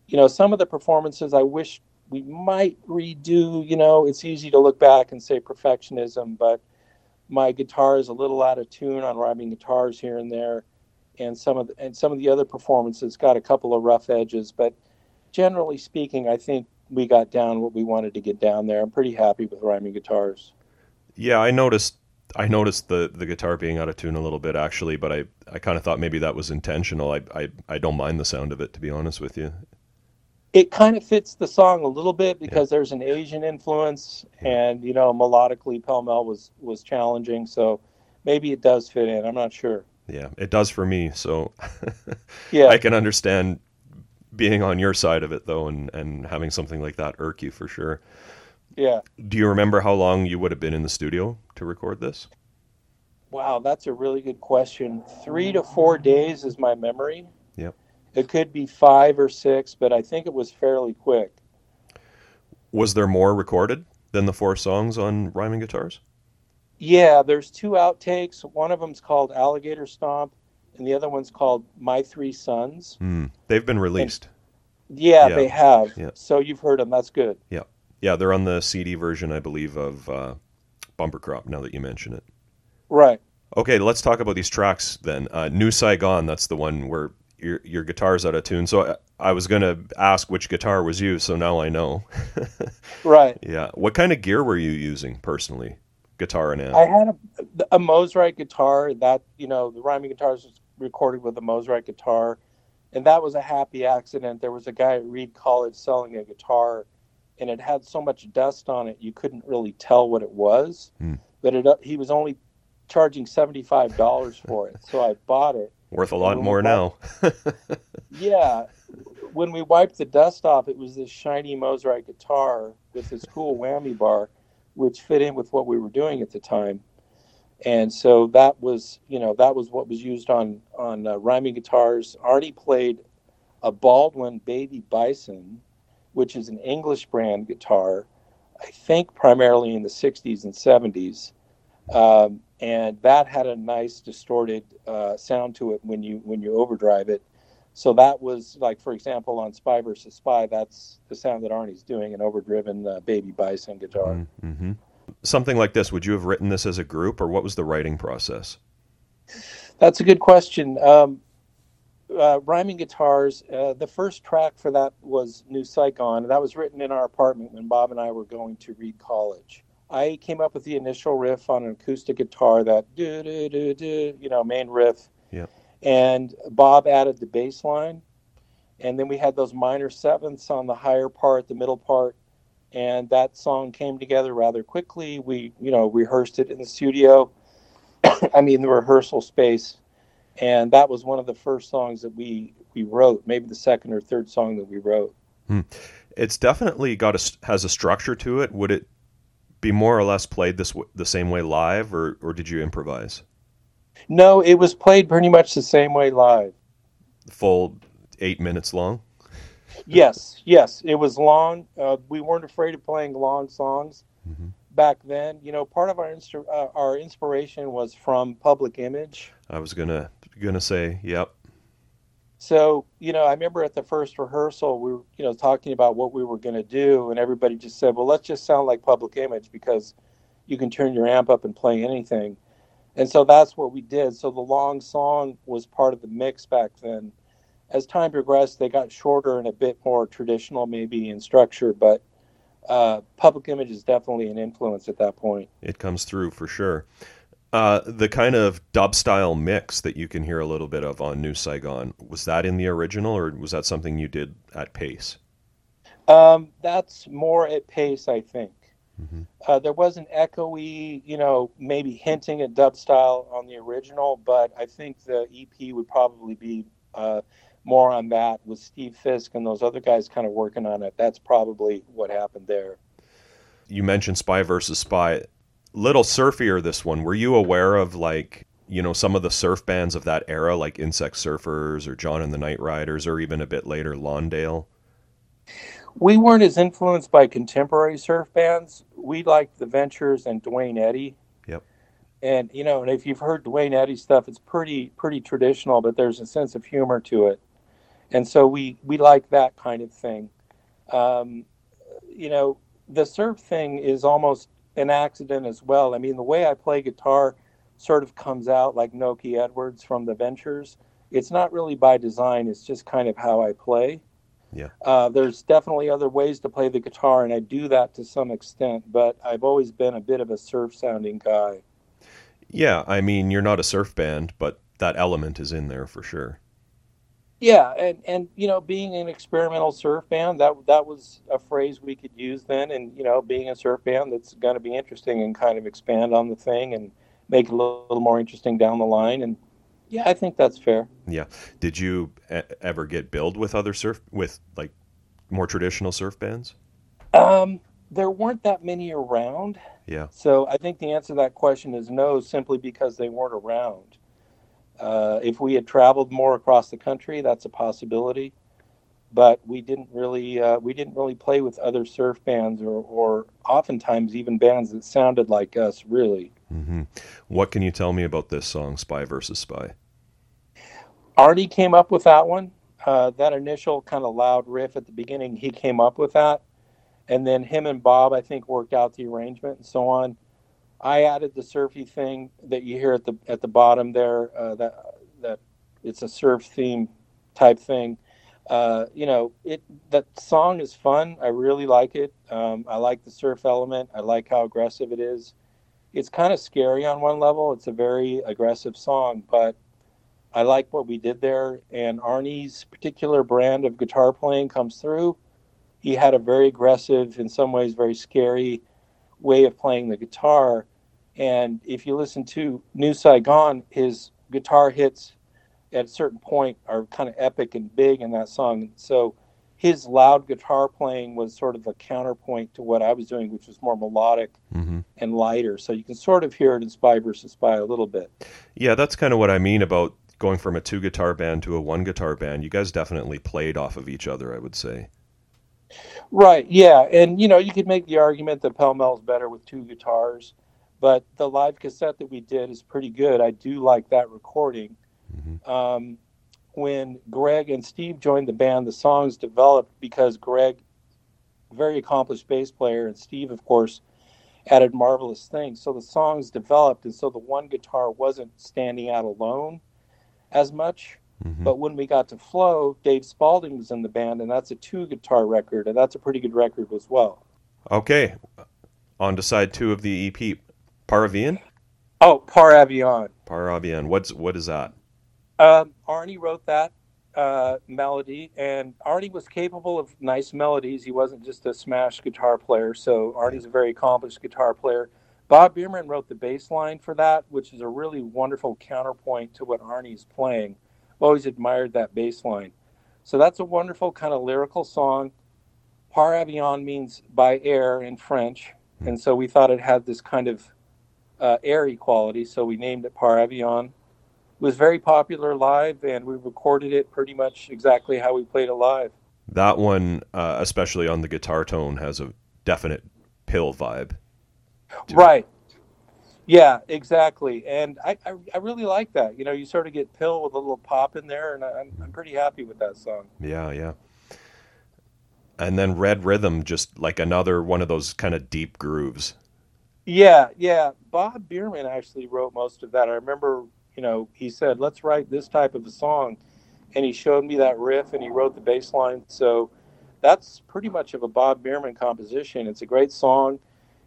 You know, some of the performances I wish we might redo. You know, it's easy to look back and say perfectionism, but my guitar is a little out of tune on rhyming guitars here and there, and some of the other performances got a couple of rough edges, but generally speaking, I think we got down what we wanted to get down there. I'm pretty happy with Rhyming Guitars. Yeah, I noticed the guitar being out of tune a little bit, actually, but I kind of thought maybe that was intentional. I don't mind the sound of it, to be honest with you. It kind of fits the song a little bit because there's an Asian influence, and, you know, melodically Pell Mell was challenging, so maybe it does fit in. I'm not sure. Yeah, it does for me, so yeah. I can understand being on your side of it, though, and having something like that irk you for sure. Yeah. Do you remember how long you would have been in the studio to record this? Wow, that's a really good question. 3 to 4 days is my memory. Yep. It could be 5 or 6, but I think it was fairly quick. Was there more recorded than the 4 songs on Rhyming Guitars? Yeah, there's 2 outtakes. One of them's called Alligator Stomp, and the other one's called My Three Sons. They've been released. And, yeah, they have. Yeah. So you've heard them. That's good. Yeah. Yeah, they're on the CD version, I believe, of Bumper Crop, now that you mention it. Right. Okay, let's talk about these tracks then. New Saigon, that's the one where your guitar's out of tune. So I was going to ask which guitar was used, so now I know. Right. Yeah. What kind of gear were you using personally, guitar and amp? I had a Mosrite guitar. That, you know, the Rhyming Guitars was recorded with a Mosrite guitar, and that was a happy accident. There was a guy at Reed College selling a guitar, and it had so much dust on it, you couldn't really tell what it was. But he was only charging $75 for it, so I bought it. Worth a lot more now. Yeah. When we wiped the dust off, it was this shiny Mosrite guitar with this cool whammy bar, which fit in with what we were doing at the time. And so that was, you know, that was what was used on Rhyming Guitars. Arnie played a Baldwin Baby Bison, which is an English brand guitar, I think primarily in the 60s and 70s. And that had a nice distorted sound to it when you overdrive it. So that was, like, for example, on Spy vs. Spy, that's the sound that Arnie's doing, an overdriven Baby Bison guitar. Mm-hmm. Something like this, would you have written this as a group, or what was the writing process? That's a good question. Rhyming Guitars, the first track for that was New Saigon, and that was written in our apartment when Bob and I were going to Reed College. I came up with the initial riff on an acoustic guitar, that do-do-do-do, you know, main riff. Yeah. And Bob added the bass line, and then we had those minor sevenths on the higher part, the middle part, and that song came together rather quickly. We, you know, rehearsed it in the studio, I mean, the rehearsal space. And that was one of the first songs that we wrote, maybe the second or third song that we wrote. Hmm. It's definitely has a structure to it. Would it be more or less played the same way live, or did you improvise? No, it was played pretty much the same way live. The full 8 minutes long? Yes, it was long. We weren't afraid of playing long songs back then. You know, part of our inspiration was from Public Image. I was gonna say, yep. So, you know, I remember at the first rehearsal, we were, you know, talking about what we were going to do, and everybody just said, well, let's just sound like Public Image because you can turn your amp up and play anything. And so that's what we did. So the long song was part of the mix back then. As time progressed, they got shorter and a bit more traditional maybe in structure, but Public Image is definitely an influence at that point. It comes through for sure. The kind of dub style mix that you can hear a little bit of on New Saigon, was that in the original, or was that something you did at Pace? That's more at Pace, I think. Mm-hmm. There was an echoey, you know, maybe hinting at dub style on the original, but I think the EP would probably be more on that, with Steve Fisk and those other guys kind of working on it. That's probably what happened there. You mentioned Spy versus Spy. Little surfier, this one. Were you aware of, like, you know, some of the surf bands of that era, like Insect Surfers or John and the Night Riders, or even a bit later Lawndale? We weren't as influenced by contemporary surf bands. We liked The Ventures and Duane Eddy. Yep. And, you know, and if you've heard Duane Eddy stuff, it's pretty traditional, but there's a sense of humor to it. And so we like that kind of thing. You know, the surf thing is almost an accident as well. I mean, the way I play guitar sort of comes out like Nokie Edwards from The Ventures. It's not really by design. It's just kind of how I play. Yeah. There's definitely other ways to play the guitar, and I do that to some extent, but I've always been a bit of a surf-sounding guy. Yeah, I mean, you're not a surf band, but that element is in there for sure. Yeah, and you know, being an experimental surf band, that was a phrase we could use then, and, you know, being a surf band, that's going to be interesting and kind of expand on the thing and make it a little more interesting down the line, and yeah, I think that's fair. Yeah. Did you ever get billed with like more traditional surf bands? There weren't that many around. Yeah. So I think the answer to that question is no, simply because they weren't around. If we had traveled more across the country, that's a possibility, but we didn't really play with other surf bands or oftentimes even bands that sounded like us, really. Mm-hmm. What can you tell me about this song, Spy versus Spy? Arnie came up with that one. That initial kind of loud riff at the beginning, he came up with that, and then him and Bob, I think, worked out the arrangement and so on. I added the surfy thing that you hear at the bottom there. That it's a surf theme type thing. You know, that song is fun. I really like it. I like the surf element. I like how aggressive it is. It's kind of scary on one level. It's a very aggressive song, but I like what we did there. And Arnie's particular brand of guitar playing comes through. He had a very aggressive, in some ways, very scary way of playing the guitar. And if you listen to New Saigon, his guitar hits at a certain point are kind of epic and big in that song. So his loud guitar playing was sort of a counterpoint to what I was doing, which was more melodic and lighter. So you can sort of hear it in Spy versus Spy a little bit. Yeah, that's kind of what I mean about going from a two guitar band to a one guitar band. You guys definitely played off of each other, I would say. Right, yeah, and you know, you could make the argument that Pell Mell's better with two guitars, but the live cassette that we did is pretty good. I do like that recording. Mm-hmm. When Greg and Steve joined the band, the songs developed because Greg, very accomplished bass player, and Steve, of course, added marvelous things. So the songs developed, and so the one guitar wasn't standing out alone as much. Mm-hmm. But when we got to Flow, Dave Spaulding was in the band, and that's a two-guitar record, and that's a pretty good record as well. Okay. On to side two of the EP, Par Avion? Oh, Par Avion. Par Avion. What is that? Arnie wrote that melody, and Arnie was capable of nice melodies. He wasn't just a smash guitar player, so Arnie's a very accomplished guitar player. Bob Bierman wrote the bass line for that, which is a really wonderful counterpoint to what Arnie's playing. I've always admired that bass line. So that's a wonderful kind of lyrical song. Par avion means by air in French, and so we thought it had this kind of airy quality, so we named it Par avion. It was very popular live, and we recorded it pretty much exactly how we played it live. That one, especially on the guitar tone, has a definite Pill vibe. Right. Yeah, exactly. And I really like that. You know, you sort of get Pill with a little pop in there, and I'm pretty happy with that song. Yeah, yeah. And then Red Rhythm, just like another one of those kind of deep grooves. Yeah, yeah. Bob Bierman actually wrote most of that. I remember, you know, he said, let's write this type of a song. And he showed me that riff, and he wrote the bass line. So that's pretty much of a Bob Bierman composition. It's a great song.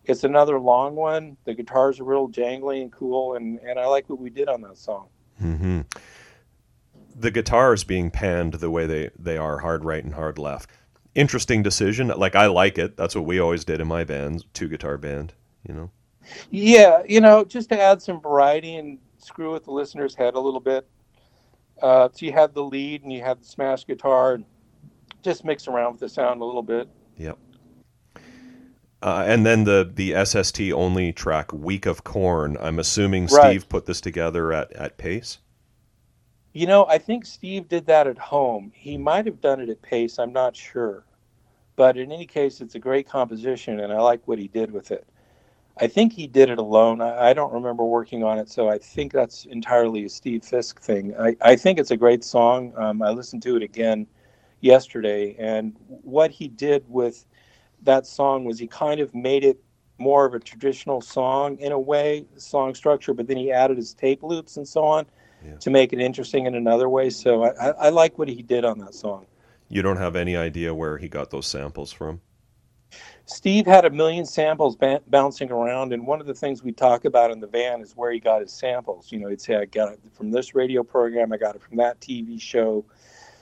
It's another long one. The guitars are real jangly and cool, and I like what we did on that song. Mm-hmm. The guitars being panned the way they are, hard right and hard left. Interesting decision. Like, I like it. That's what we always did in my band, two guitar band, you know? Yeah, you know, just to add some variety and screw with the listener's head a little bit. So you had the lead and you had the smash guitar, and just mix around with the sound a little bit. Yep. And then the SST only track, Week of Corn. I'm assuming Steve put this together at Pace? You know, I think Steve did that at home. He might have done it at Pace, I'm not sure. But in any case, it's a great composition, and I like what he did with it. I think he did it alone. I don't remember working on it, so I think that's entirely a Steve Fisk thing. I think it's a great song. I listened to it again yesterday, and what he did with that song was he kind of made it more of a traditional song in a way, song structure, but then he added his tape loops and so on to make it interesting in another way. So I like what he did on that song. You don't have any idea where he got those samples from? Steve had a million samples bouncing around, and one of the things we talk about in the van is where he got his samples. You know, he'd say, I got it from this radio program, I got it from that TV show.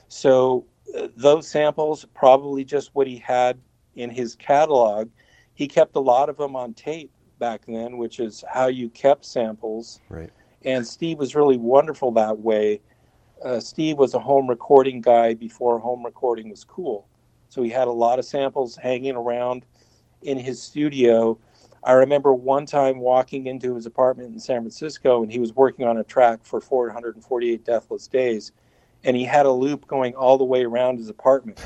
So those samples, probably just what he had in his catalog. He kept a lot of them on tape back then, which is how you kept samples. Right. And Steve was really wonderful that way. Steve was a home recording guy before home recording was cool. So he had a lot of samples hanging around in his studio. I remember one time walking into his apartment in San Francisco, and he was working on a track for 448 Deathless Days, and he had a loop going all the way around his apartment.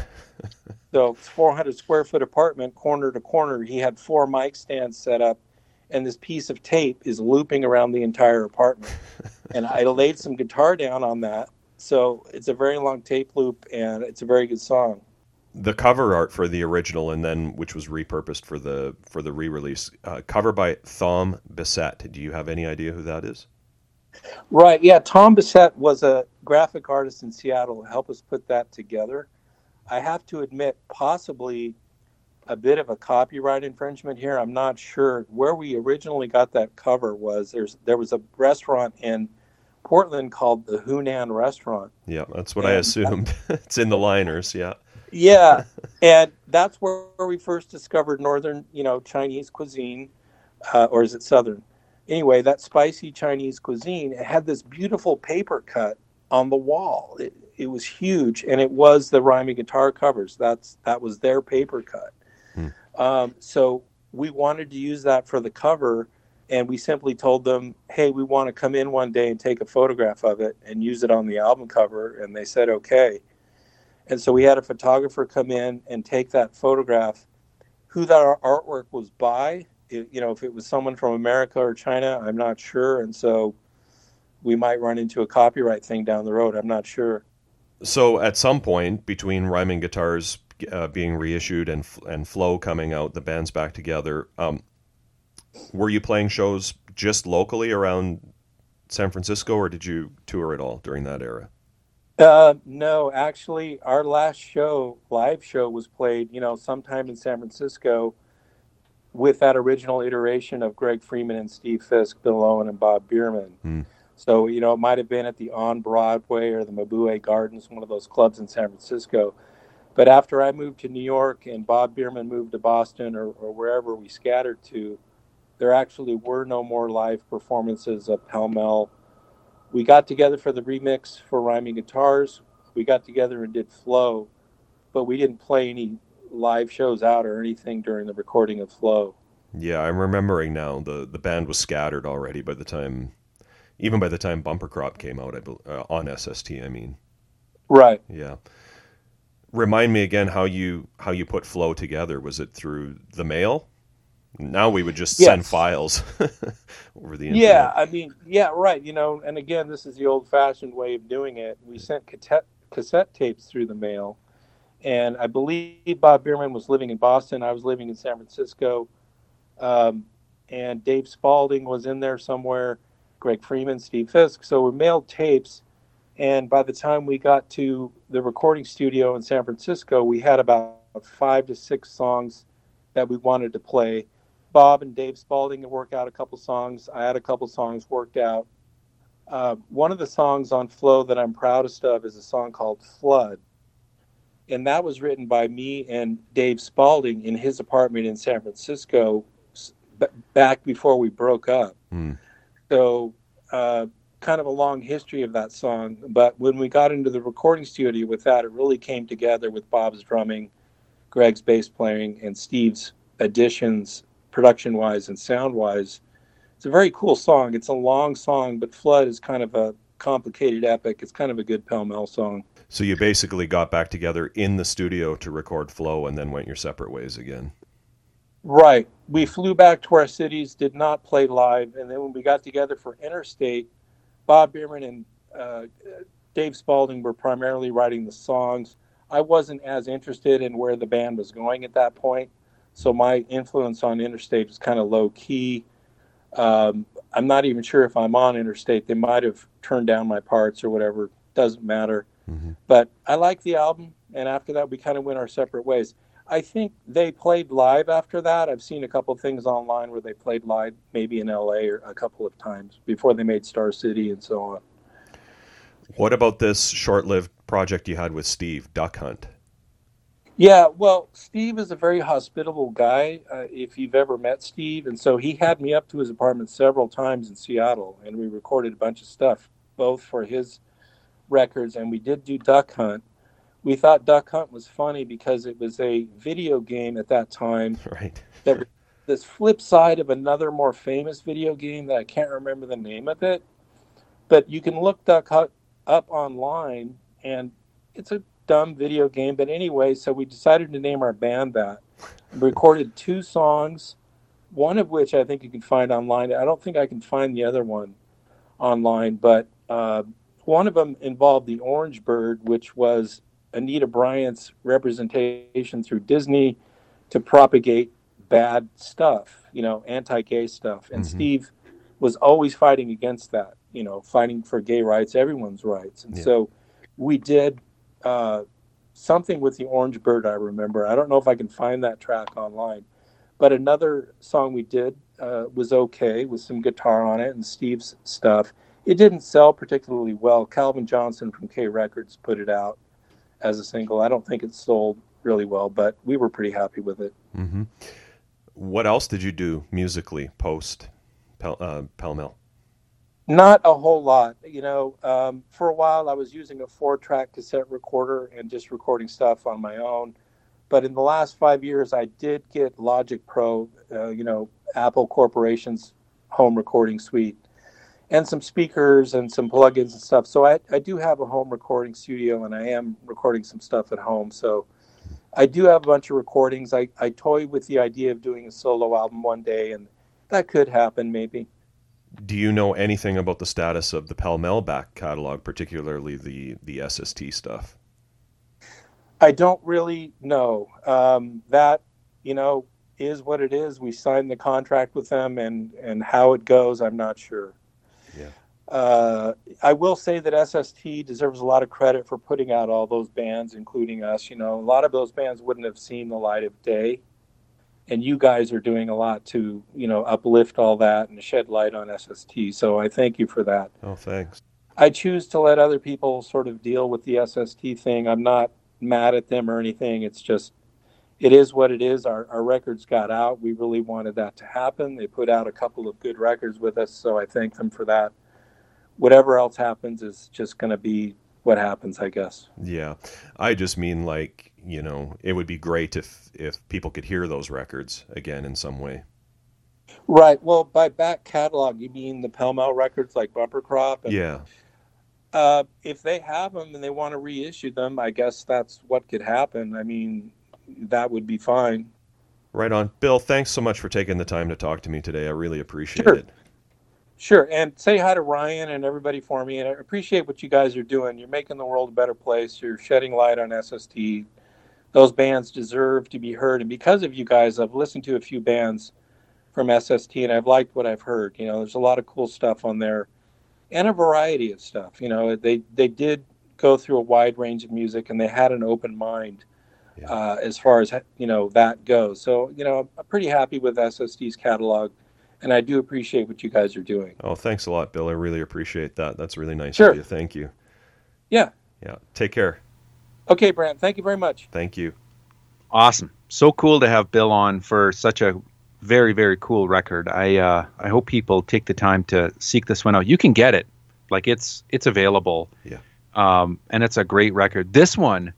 So it's a 400 square foot apartment, corner to corner. He had four mic stands set up, and this piece of tape is looping around the entire apartment. And I laid some guitar down on that. So it's a very long tape loop, and it's a very good song. The cover art for the original, and then which was repurposed for the re-release, cover by Tom Bissett. Do you have any idea who that is? Right, yeah. Tom Bissett was a graphic artist in Seattle who helped us put that together. I have to admit, possibly a bit of a copyright infringement here. I'm not sure. Where we originally got that cover was there was a restaurant in Portland called the Hunan Restaurant. Yeah, that's what I assumed. It's in the liners, yeah. Yeah, and that's where we first discovered northern, you know, Chinese cuisine, or is it southern? Anyway, that spicy Chinese cuisine, it had this beautiful paper cut on the wall. It was huge, and it was the rhyming guitar covers. That was their paper cut. So we wanted to use that for the cover, and we simply told them, hey, we want to come in one day and take a photograph of it and use it on the album cover, and they said okay. And so we had a photographer come in and take that photograph. Who that artwork was by, you know, if it was someone from America or China, I'm not sure, and so we might run into a copyright thing down the road. I'm not sure. So at some point between Rhyming Guitars being reissued and Flow coming out, the band's back together. Were you playing shows just locally around San Francisco, or did you tour at all during that era? No, actually, our last live show was played, you know, sometime in San Francisco with that original iteration of Greg Freeman and Steve Fisk, Bill Owen and Bob Bierman. So, you know, it might have been at the On Broadway or the Mabue Gardens, one of those clubs in San Francisco. But after I moved to New York and Bob Bierman moved to Boston or wherever we scattered to, there actually were no more live performances of Pell Mell. We got together for the remix for Rhyming Guitars. We got together and did Flow, but we didn't play any live shows out or anything during the recording of Flow. Yeah, I'm remembering now. The band was scattered already by the time, even by the time Bumper Crop came out, on SST, I mean. Right. Yeah. Remind me again how you put Flow together. Was it through the mail? Now we would just send files over the internet. Yeah, I mean, yeah, right. You know, and again, this is the old-fashioned way of doing it. We sent cassette tapes through the mail, and I believe Bob Bierman was living in Boston. I was living in San Francisco, and Dave Spaulding was in there somewhere, Greg Freeman, Steve Fisk. So we mailed tapes, and by the time we got to the recording studio in San Francisco, we had about 5 to 6 songs that we wanted to play. Bob and Dave Spaulding had worked out a couple songs. I had a couple songs worked out. One of the songs on Flow that I'm proudest of is a song called Flood. And that was written by me and Dave Spaulding in his apartment in San Francisco back before we broke up. Mm. So kind of a long history of that song. But when we got into the recording studio with that, it really came together with Bob's drumming, Greg's bass playing, and Steve's additions production-wise and sound-wise. It's a very cool song. It's a long song, but Flood is kind of a complicated epic. It's kind of a good Pell Mell song. So you basically got back together in the studio to record Flow and then went your separate ways again. Right. We flew back to our cities, did not play live, and then when we got together for Interstate, Bob Bierman and Dave Spaulding were primarily writing the songs. I wasn't as interested in where the band was going at that point, so my influence on Interstate was kind of low-key. I'm not even sure if I'm on Interstate. They might have turned down my parts or whatever. Doesn't matter. Mm-hmm. But I liked the album, and after that, we kind of went our separate ways. I think they played live after that. I've seen a couple things online where they played live, maybe in L.A. or a couple of times before they made Star City and so on. What about this short-lived project you had with Steve, Duck Hunt? Yeah, well, Steve is a very hospitable guy, if you've ever met Steve. And so he had me up to his apartment several times in Seattle, and we recorded a bunch of stuff, both for his records, and we did do Duck Hunt. We thought Duck Hunt was funny because it was a video game at that time. Right. That was this flip side of another more famous video game that I can't remember the name of it. But you can look Duck Hunt up online, and it's a dumb video game, but anyway, so we decided to name our band that. We recorded 2 songs, one of which I think you can find online. I don't think I can find the other one online, but one of them involved the Orange Bird, which was Anita Bryant's representation through Disney to propagate bad stuff, you know, anti-gay stuff. And mm-hmm. Steve was always fighting against that, you know, fighting for gay rights, everyone's rights. And so we did something with the Orange Bird, I remember. I don't know if I can find that track online. But another song we did was Okay, with some guitar on it and Steve's stuff. It didn't sell particularly well. Calvin Johnson from K Records put it out as a single. I don't think it sold really well, but we were pretty happy with it. Mm-hmm. What else did you do musically post Pell Mell? Not a whole lot. You know, for a while I was using a 4-track cassette recorder and just recording stuff on my own. But in the last 5 years, I did get Logic Pro, you know, Apple Corporation's home recording suite, and some speakers and some plugins and stuff. So I do have a home recording studio, and I am recording some stuff at home. So I do have a bunch of recordings. I toyed with the idea of doing a solo album one day, and that could happen maybe. Do you know anything about the status of the Pell Mell back catalog, particularly the SST stuff? I don't really know. That, you know, is what it is. We signed the contract with them, and how it goes, I'm not sure. Yeah. I will say that SST deserves a lot of credit for putting out all those bands, including us. You know, a lot of those bands wouldn't have seen the light of day. And you guys are doing a lot to, you know, uplift all that and shed light on SST. So I thank you for that. Oh, thanks. I choose to let other people sort of deal with the SST thing. I'm not mad at them or anything. It's just it is what it is. Our records got out. We really wanted that to happen. They put out a couple of good records with us, so I thank them for that. Whatever else happens is just going to be what happens, I guess. Yeah. I just mean, like, you know, it would be great if people could hear those records again in some way. Right. Well, by back catalog, you mean the Pell Mell records like Bumper Crop? And, yeah. If they have them and they want to reissue them, I guess that's what could happen. I mean, that would be fine. Right on. Bill, thanks so much for taking the time to talk to me today. I really appreciate it. Sure. And say hi to Ryan and everybody for me. And I appreciate what you guys are doing. You're making the world a better place. You're shedding light on SST. Those bands deserve to be heard. And because of you guys, I've listened to a few bands from SST and I've liked what I've heard. You know, there's a lot of cool stuff on there and a variety of stuff. You know, they did go through a wide range of music and they had an open mind. Yeah. As far as, you know, that goes. So, you know, I'm pretty happy with SST's catalog. And I do appreciate what you guys are doing. Oh, thanks a lot, Bill. I really appreciate that. That's really nice of you. Thank you. Yeah. Yeah. Take care. Okay, Brad. Thank you very much. Thank you. Awesome. So cool to have Bill on for such a very, very cool record. I hope people take the time to seek this one out. You can get it. Like, it's available. Yeah. And it's a great record. This one,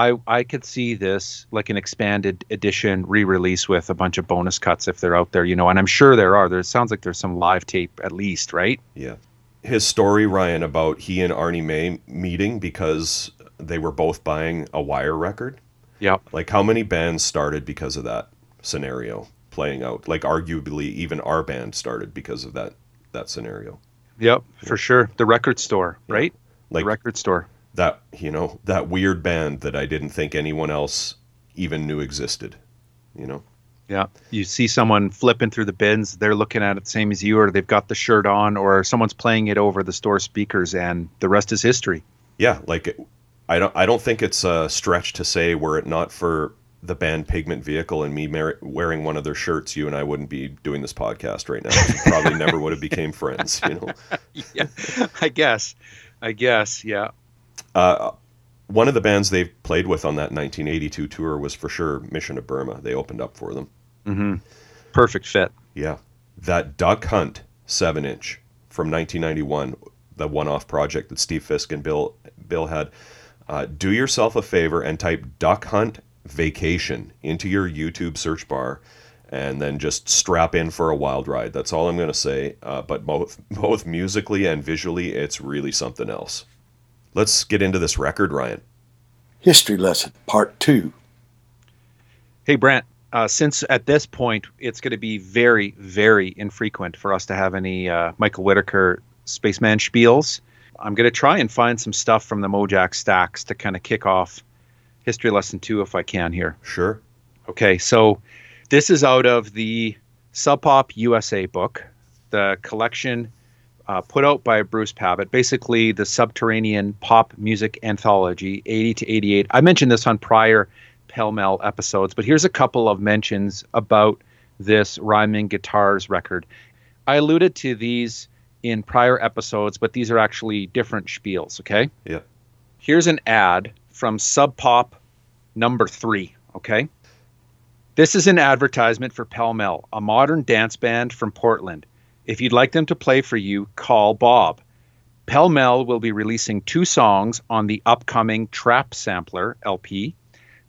I could see this like an expanded edition re-release with a bunch of bonus cuts if they're out there, you know, and I'm sure there are. There sounds like there's some live tape at least, right? Yeah. His story, Ryan, about he and Arnie May meeting because they were both buying a Wire record. Yeah. Like, how many bands started because of that scenario playing out? Like, arguably even our band started because of that scenario. Yep, yeah. For sure. The record store, right? Like, the record store. That, you know, that weird band that I didn't think anyone else even knew existed, you know? Yeah. You see someone flipping through the bins. They're looking at it the same as you, or they've got the shirt on, or someone's playing it over the store speakers, and the rest is history. Yeah. Like, I don't think it's a stretch to say, were it not for the band Pigment Vehicle and me wearing one of their shirts, you and I wouldn't be doing this podcast right now. We probably never would have became friends, you know? Yeah, I guess. Yeah. One of the bands they played with on that 1982 tour was for sure Mission to Burma. They opened up for them. Mm-hmm. Perfect fit. Yeah. That Duck Hunt 7-inch from 1991, the one-off project that Steve Fisk and Bill had. Do yourself a favor and type Duck Hunt Vacation into your YouTube search bar and then just strap in for a wild ride. That's all I'm going to say. But both musically and visually, it's really something else. Let's get into this record, Ryan. History Lesson, Part 2. Hey, Brent, since at this point it's going to be very, very infrequent for us to have any Michael Whittaker Spaceman spiels, I'm going to try and find some stuff from the Mojack stacks to kind of kick off History Lesson 2 if I can here. Sure. Okay, so this is out of the Sub Pop USA book, the collection put out by Bruce Pavitt, basically the Subterranean Pop Music Anthology, 80 to 88. I mentioned this on prior Pell Mell episodes, but here's a couple of mentions about this Rhyming Guitars record. I alluded to these in prior episodes, but these are actually different spiels, okay? Yeah. Here's an ad from Sub Pop number 3, okay? This is an advertisement for Pell Mell, a modern dance band from Portland. If you'd like them to play for you, call Bob. Pell Mell will be releasing 2 songs on the upcoming Trap Sampler LP.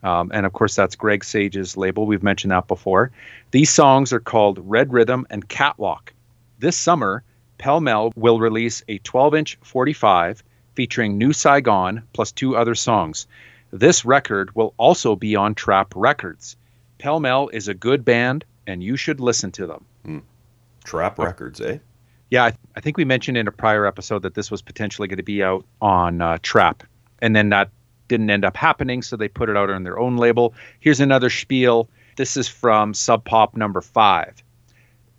And of course, that's Greg Sage's label. We've mentioned that before. These songs are called Red Rhythm and Catwalk. This summer, Pell Mell will release a 12-inch 45 featuring New Saigon plus 2 other songs. This record will also be on Trap Records. Pell Mell is a good band, and you should listen to them. Mm. Trap Records, eh? Yeah, I think we mentioned in a prior episode that this was potentially going to be out on Trap, and then that didn't end up happening, so they put it out on their own label. Here's another spiel. This is from Sub Pop number 5.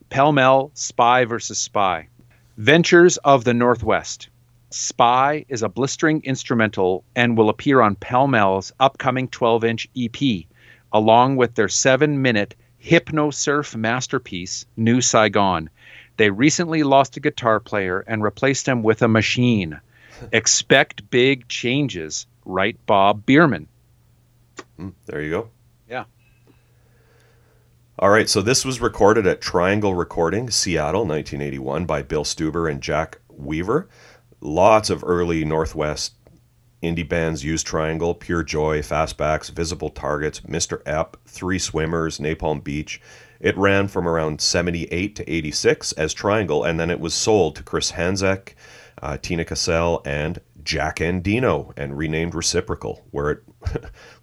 Pell Mell, Spy vs. Spy. Ventures of the Northwest. Spy is a blistering instrumental and will appear on Pell Mell's upcoming 12-inch EP, along with their 7-minute Hypno-Surf masterpiece, New Saigon. They recently lost a guitar player and replaced him with a machine. Expect big changes, right, Bob Bierman? There you go. Yeah. All right, so this was recorded at Triangle Recording, Seattle, 1981, by Bill Stuber and Jack Weaver. Lots of early Northwest indie bands used Triangle: Pure Joy, Fastbacks, Visible Targets, Mr. Epp, Three Swimmers, Napalm Beach. It ran from around 78 to 86 as Triangle, and then it was sold to Chris Hanzek, Tina Cassell, and Jack Endino, and renamed Reciprocal, where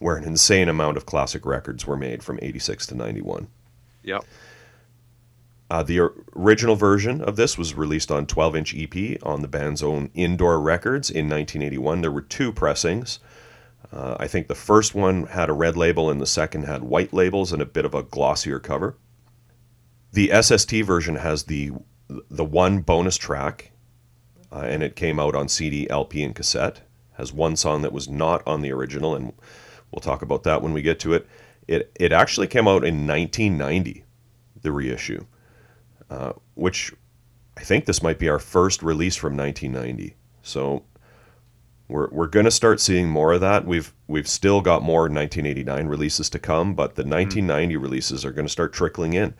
an insane amount of classic records were made from 86 to 91. Yep. The original version of this was released on 12-inch EP on the band's own Indoor Records in 1981. There were two pressings. I think the first one had a red label and the second had white labels and a bit of a glossier cover. The SST version has the one bonus track, and it came out on CD, LP, and cassette. Has one song that was not on the original, and we'll talk about that when we get to it. It actually came out in 1990, the reissue. Which I think this might be our first release from 1990. So we're going to start seeing more of that. We've still got more 1989 releases to come, but the 1990 releases are going to start trickling in.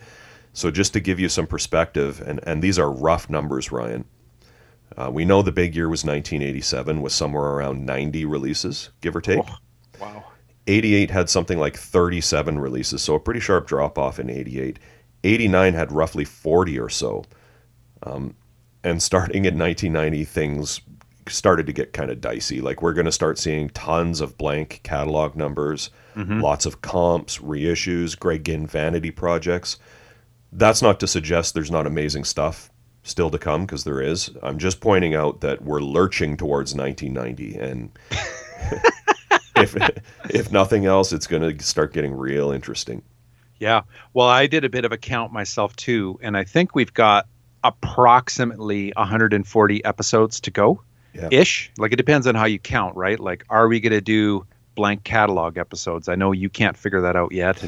So just to give you some perspective, and these are rough numbers, Ryan. We know the big year was 1987 with somewhere around 90 releases, give or take. Oh, wow. 88 had something like 37 releases, so a pretty sharp drop off in 88. 89 had roughly 40 or so. And starting in 1990, things started to get kind of dicey. Like, we're going to start seeing tons of blank catalog numbers, lots of comps, reissues, Greg Ginn vanity projects. That's not to suggest there's not amazing stuff still to come, because there is. I'm just pointing out that we're lurching towards 1990. And if nothing else, it's going to start getting real interesting. Yeah. Well, I did a bit of a count myself too, and I think we've got approximately 140 episodes to go, ish. Like, it depends on how you count, right? Like, are we going to do blank catalog episodes? I know you can't figure that out yet,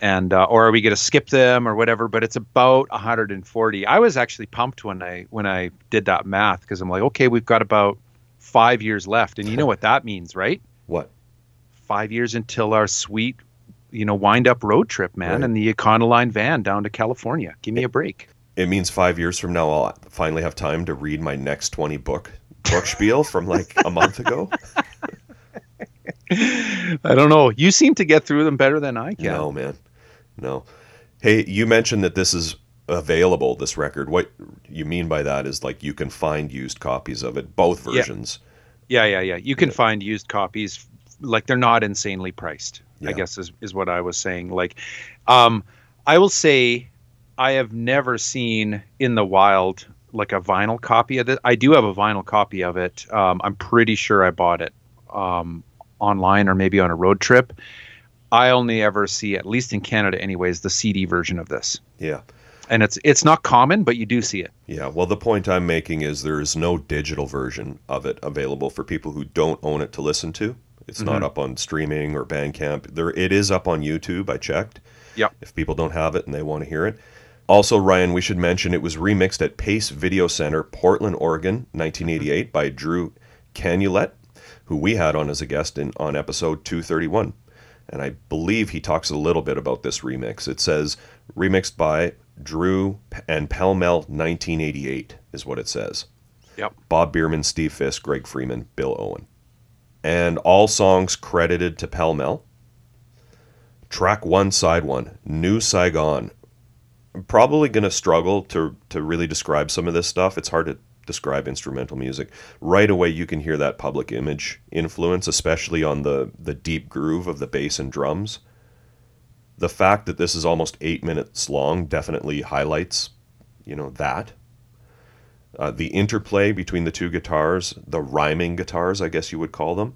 and or are we going to skip them or whatever? But it's about 140. I was actually pumped when I did that math, because I'm like, okay, we've got about 5 years left, and you know what that means, right? What? 5 years until our sweet, wind up road trip, man, right, and the Econoline van down to California. Give me a break. It means 5 years from now, I'll finally have time to read my next 20 book spiel from like a month ago. I don't know. You seem to get through them better than I can. No, man. No. Hey, you mentioned that this is available, this record. What you mean by that is, like, you can find used copies of it, both versions. Yeah. You can find used copies. Like, they're not insanely priced. I guess is what I was saying. Like, I will say I have never seen in the wild like a vinyl copy of it. I do have a vinyl copy of it. I'm pretty sure I bought it online or maybe on a road trip. I only ever see, at least in Canada anyways, the CD version of this. Yeah. And it's not common, but you do see it. Yeah, well, the point I'm making is there is no digital version of it available for people who don't own it to listen to. It's not up on streaming or Bandcamp. It is up on YouTube, I checked. Yeah. If people don't have it and they want to hear it. Also, Ryan, we should mention it was remixed at Pace Video Center, Portland, Oregon, 1988, by Drew Canulette, who we had on as a guest on episode 231. And I believe he talks a little bit about this remix. It says, remixed by Drew and Pell Mell 1988 is what it says. Yep. Bob Bierman, Steve Fisk, Greg Freeman, Bill Owen. And all songs credited to Pell Mell. Track 1, Side 1, New Saigon. I'm probably going to struggle to really describe some of this stuff. It's hard to describe instrumental music. Right away, you can hear that Public Image influence, especially on the deep groove of the bass and drums. The fact that this is almost 8 minutes long definitely highlights, that. The interplay between the two guitars, the rhyming guitars, I guess you would call them.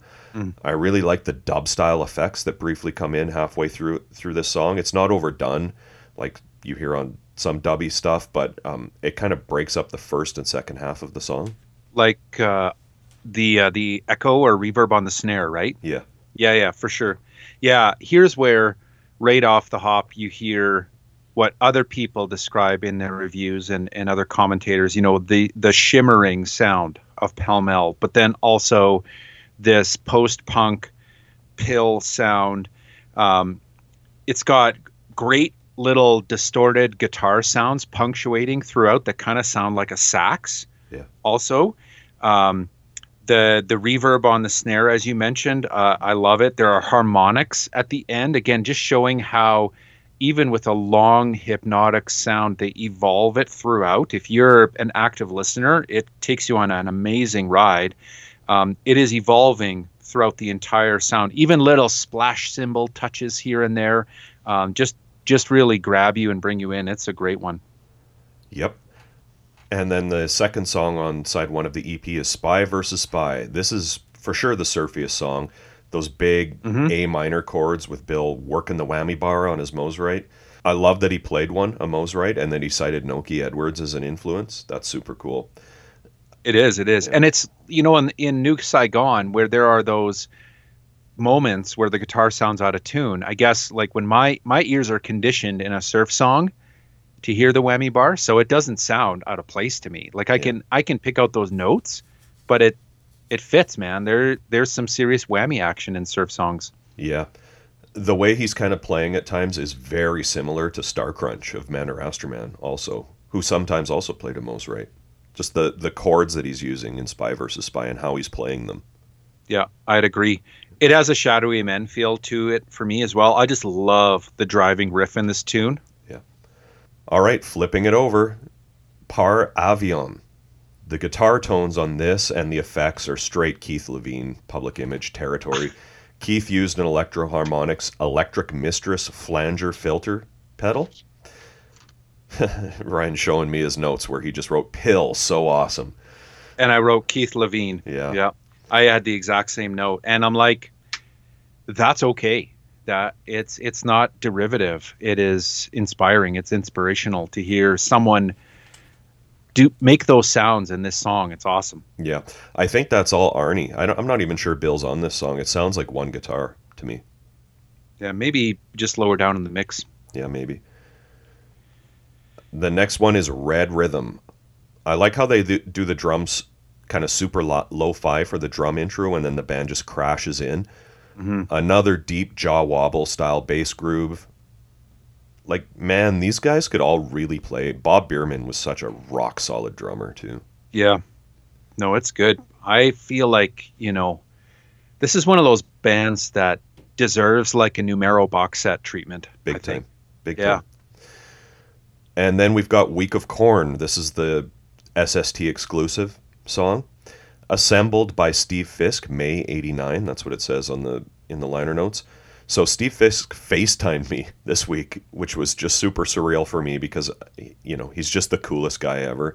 I really like the dub style effects that briefly come in halfway through this song. It's not overdone like you hear on some dubby stuff, but it kind of breaks up the first and second half of the song. Like the echo or reverb on the snare, right? Yeah, for sure. Yeah, here's where right off the hop you hear what other people describe in their reviews and other commentators, the shimmering sound of Pell Mell, but then also this post-punk pill sound. It's got great little distorted guitar sounds punctuating throughout that kind of sound like a sax. Yeah. Also, the reverb on the snare, as you mentioned, I love it. There are harmonics at the end, again, just showing how even with a long hypnotic sound, they evolve it throughout. If you're an active listener, it takes you on an amazing ride. It is evolving throughout the entire sound, even little splash cymbal touches here and there, just really grab you and bring you in. It's a great one. Yep. And then the second song on side one of the EP is Spy vs. Spy. This is for sure the surfiest song. Those big A minor chords with Bill working the whammy bar on his Mosrite. I love that he played a Mosrite, and then he cited Nokie Edwards as an influence. That's super cool. It is, it is. Yeah. And it's, you know, in New Saigon, where there are those moments where the guitar sounds out of tune, I guess, like when my ears are conditioned in a surf song to hear the whammy bar, so it doesn't sound out of place to me. Like I can pick out those notes, but it fits, man. There's some serious whammy action in surf songs. Yeah. The way he's kind of playing at times is very similar to Star Crunch of Manor Astroman also, who sometimes also played a Mosrite. Just the chords that he's using in Spy vs. Spy and how he's playing them. Yeah, I'd agree. It has a Shadowy Men feel to it for me as well. I just love the driving riff in this tune. Yeah. All right, flipping it over. Par Avion. The guitar tones on this and the effects are straight Keith Levine Public Image territory. Keith used an Electro Harmonics Electric Mistress flanger filter pedal. Ryan's showing me his notes where he just wrote "pill so awesome," and I wrote Keith Levine. Yeah, I had the exact same note, and I'm like, "That's okay. That it's not derivative. It is inspiring. It's inspirational to hear someone make those sounds in this song. It's awesome." Yeah, I think that's all Arnie. I'm not even sure Bill's on this song. It sounds like one guitar to me. Yeah, maybe just lower down in the mix. Yeah, maybe. The next one is Red Rhythm. I like how they do the drums kind of super lo-fi for the drum intro, and then the band just crashes in. Mm-hmm. Another deep jaw wobble style bass groove. Like, man, these guys could all really play. Bob Bierman was such a rock solid drummer too. Yeah. No, it's good. I feel like, you know, this is one of those bands that deserves like a Numero box set treatment. Big time. And then we've got Week of Corn. This is the SST exclusive song, assembled by Steve Fisk, May 89. That's what it says in the liner notes. So Steve Fisk FaceTimed me this week, which was just super surreal for me because, you know, he's just the coolest guy ever.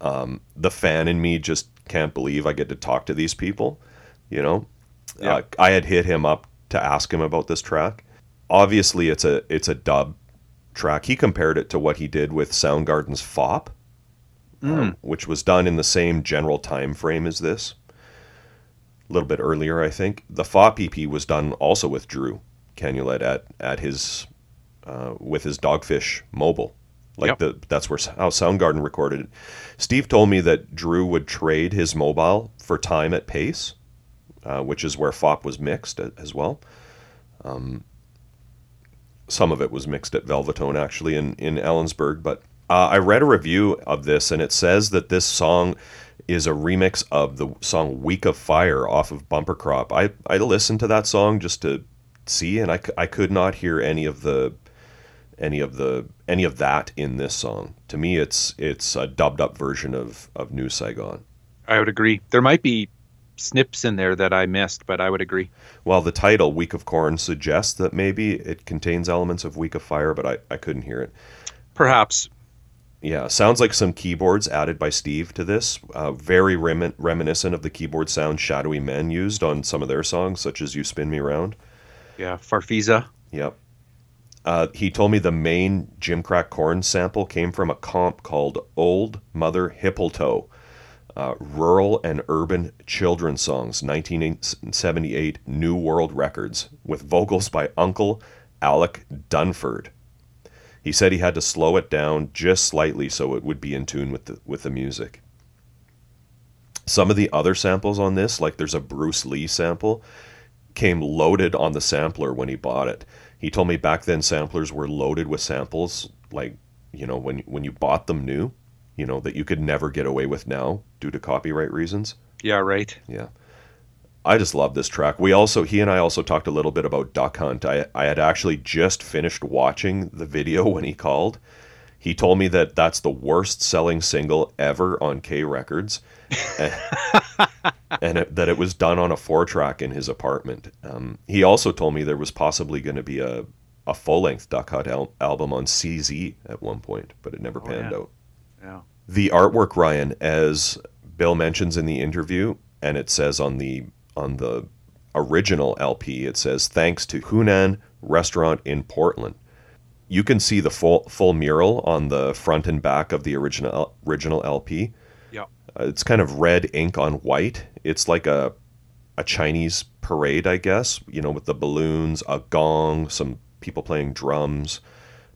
The fan in me just can't believe I get to talk to these people, you know. Yeah. I had hit him up to ask him about this track. Obviously, it's a dub track. He compared it to what he did with Soundgarden's Fop, which was done in the same general time frame as this, a little bit earlier, I think. The Fop EP was done also with Drew Canulet at his with his Dogfish Mobile. Like, that's how Soundgarden recorded it. Steve told me that Drew would trade his mobile for time at Pace, which is where Fop was mixed as well. Some of it was mixed at Velvetone, actually, in Ellensburg. But I read a review of this, and it says that this song is a remix of the song Week of Fire off of Bumper Crop. I listened to that song just to see, and I could not hear any of that in this song. To me, it's a dubbed up version of New Saigon. I would agree. There might be snips in there that I missed, but I would agree. Well, the title Week of Corn suggests that maybe it contains elements of Week of Fire, but I couldn't hear it. Perhaps. Yeah, sounds like some keyboards added by Steve to this. Very reminiscent of the keyboard sound Shadowy Men used on some of their songs, such as You Spin Me Round. Yeah, Farfisa. Yep. He told me the main Gimcrack Corn sample came from a comp called Old Mother Hippletoe. Rural and Urban Children's Songs, 1978 New World Records, with vocals by Uncle Alec Dunford. He said he had to slow it down just slightly so it would be in tune with the music. Some of the other samples on this, like there's a Bruce Lee sample, came loaded on the sampler when he bought it. He told me back then samplers were loaded with samples, like, you know, when you bought them new, you know, that you could never get away with now due to copyright reasons. Yeah, right. Yeah. I just love this track. We also, he and I also talked a little bit about Duck Hunt. I had actually just finished watching the video when he called. He told me that that's the worst selling single ever on K Records, and that it was done on a 4-track in his apartment. He also told me there was possibly going to be a full-length Duck Hunt album on CZ at one point, but it never panned out. Yeah. The artwork, Ryan, as Bill mentions in the interview, and it says on the original LP, it says, "Thanks to Hunan Restaurant in Portland." You can see the full mural on the front and back of the original LP. Yeah, it's kind of red ink on white. It's like a Chinese parade, I guess. You know, with the balloons, a gong, some people playing drums,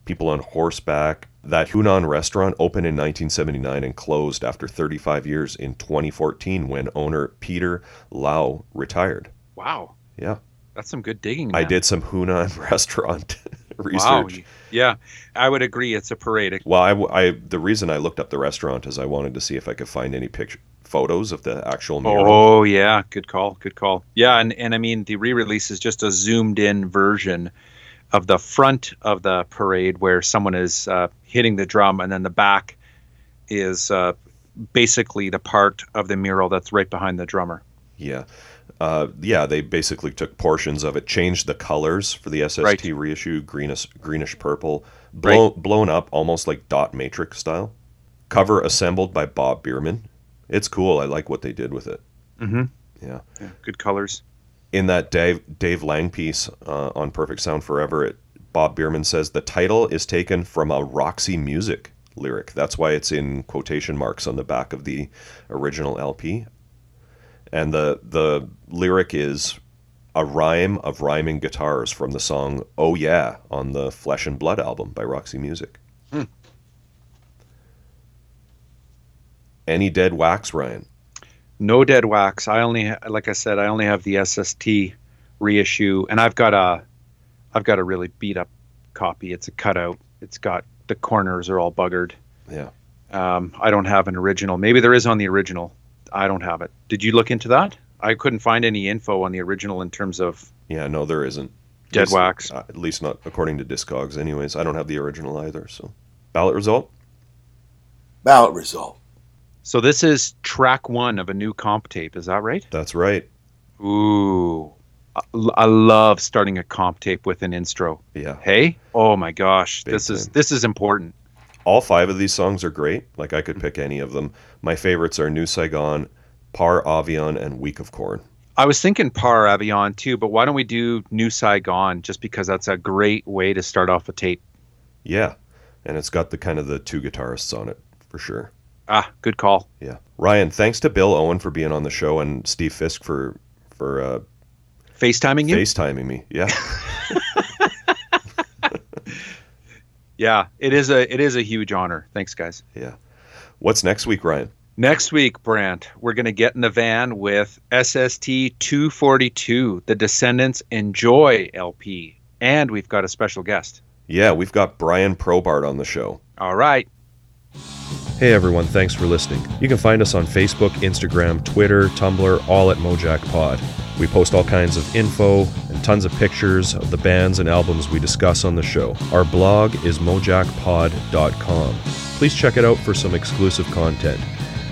people on horseback. That Hunan restaurant opened in 1979 and closed after 35 years in 2014 when owner Peter Lau retired. Wow. Yeah. That's some good digging, man. I did some Hunan restaurant research. Wow. Yeah, I would agree. It's a parade. Well, the reason I looked up the restaurant is I wanted to see if I could find any photos of the actual mural. Oh, yeah. Good call. Good call. Yeah, and I mean, the re-release is just a zoomed-in version of the front of the parade where someone is hitting the drum, and then the back is basically the part of the mural that's right behind the drummer. Yeah. Yeah, they basically took portions of it, changed the colors for the SST reissue, greenish-purple, blown up almost like dot matrix style. Cover assembled by Bob Bierman. It's cool. I like what they did with it. Mm-hmm. Yeah. Good colors. In that Dave Lang piece on Perfect Sound Forever, Bob Bierman says the title is taken from a Roxy Music lyric. That's why it's in quotation marks on the back of the original LP. And the lyric is a rhyme of rhyming guitars from the song "Oh Yeah" on the Flesh and Blood album by Roxy Music. Hmm. Any dead wax, Ryan? No dead wax. I only have the SST reissue, and I've got a really beat up copy. It's a cutout. It's got the corners are all buggered. Yeah. I don't have an original. Maybe there is on the original. I don't have it. Did you look into that? I couldn't find any info on the original in terms of... Yeah, no, there isn't. Dead wax. At least not according to Discogs anyways. I don't have the original either, so... Ballot result? Ballot result. So this is track 1 of a new comp tape, is that right? That's right. Ooh. I love starting a comp tape with an instro. Yeah. Hey? Oh my gosh. This is important. All 5 of these songs are great. Like, I could pick any of them. My favorites are New Saigon, Par Avion, and Week of Corn. I was thinking Par Avion, too, but why don't we do New Saigon, just because that's a great way to start off a tape. Yeah, and it's got the kind of the 2 guitarists on it, for sure. Ah, good call. Yeah. Ryan, thanks to Bill Owen for being on the show, and Steve Fisk for FaceTiming you? FaceTiming me, yeah. Yeah, it is a huge honor. Thanks, guys. Yeah. What's next week, Ryan? Next week, Brant, we're going to get in the van with SST 242, the Descendants Enjoy LP. And we've got a special guest. Yeah, we've got Brian Probart on the show. All right. Hey, everyone. Thanks for listening. You can find us on Facebook, Instagram, Twitter, Tumblr, all at Mojack Pod. We post all kinds of info and tons of pictures of the bands and albums we discuss on the show. Our blog is mojackpod.com. Please check it out for some exclusive content.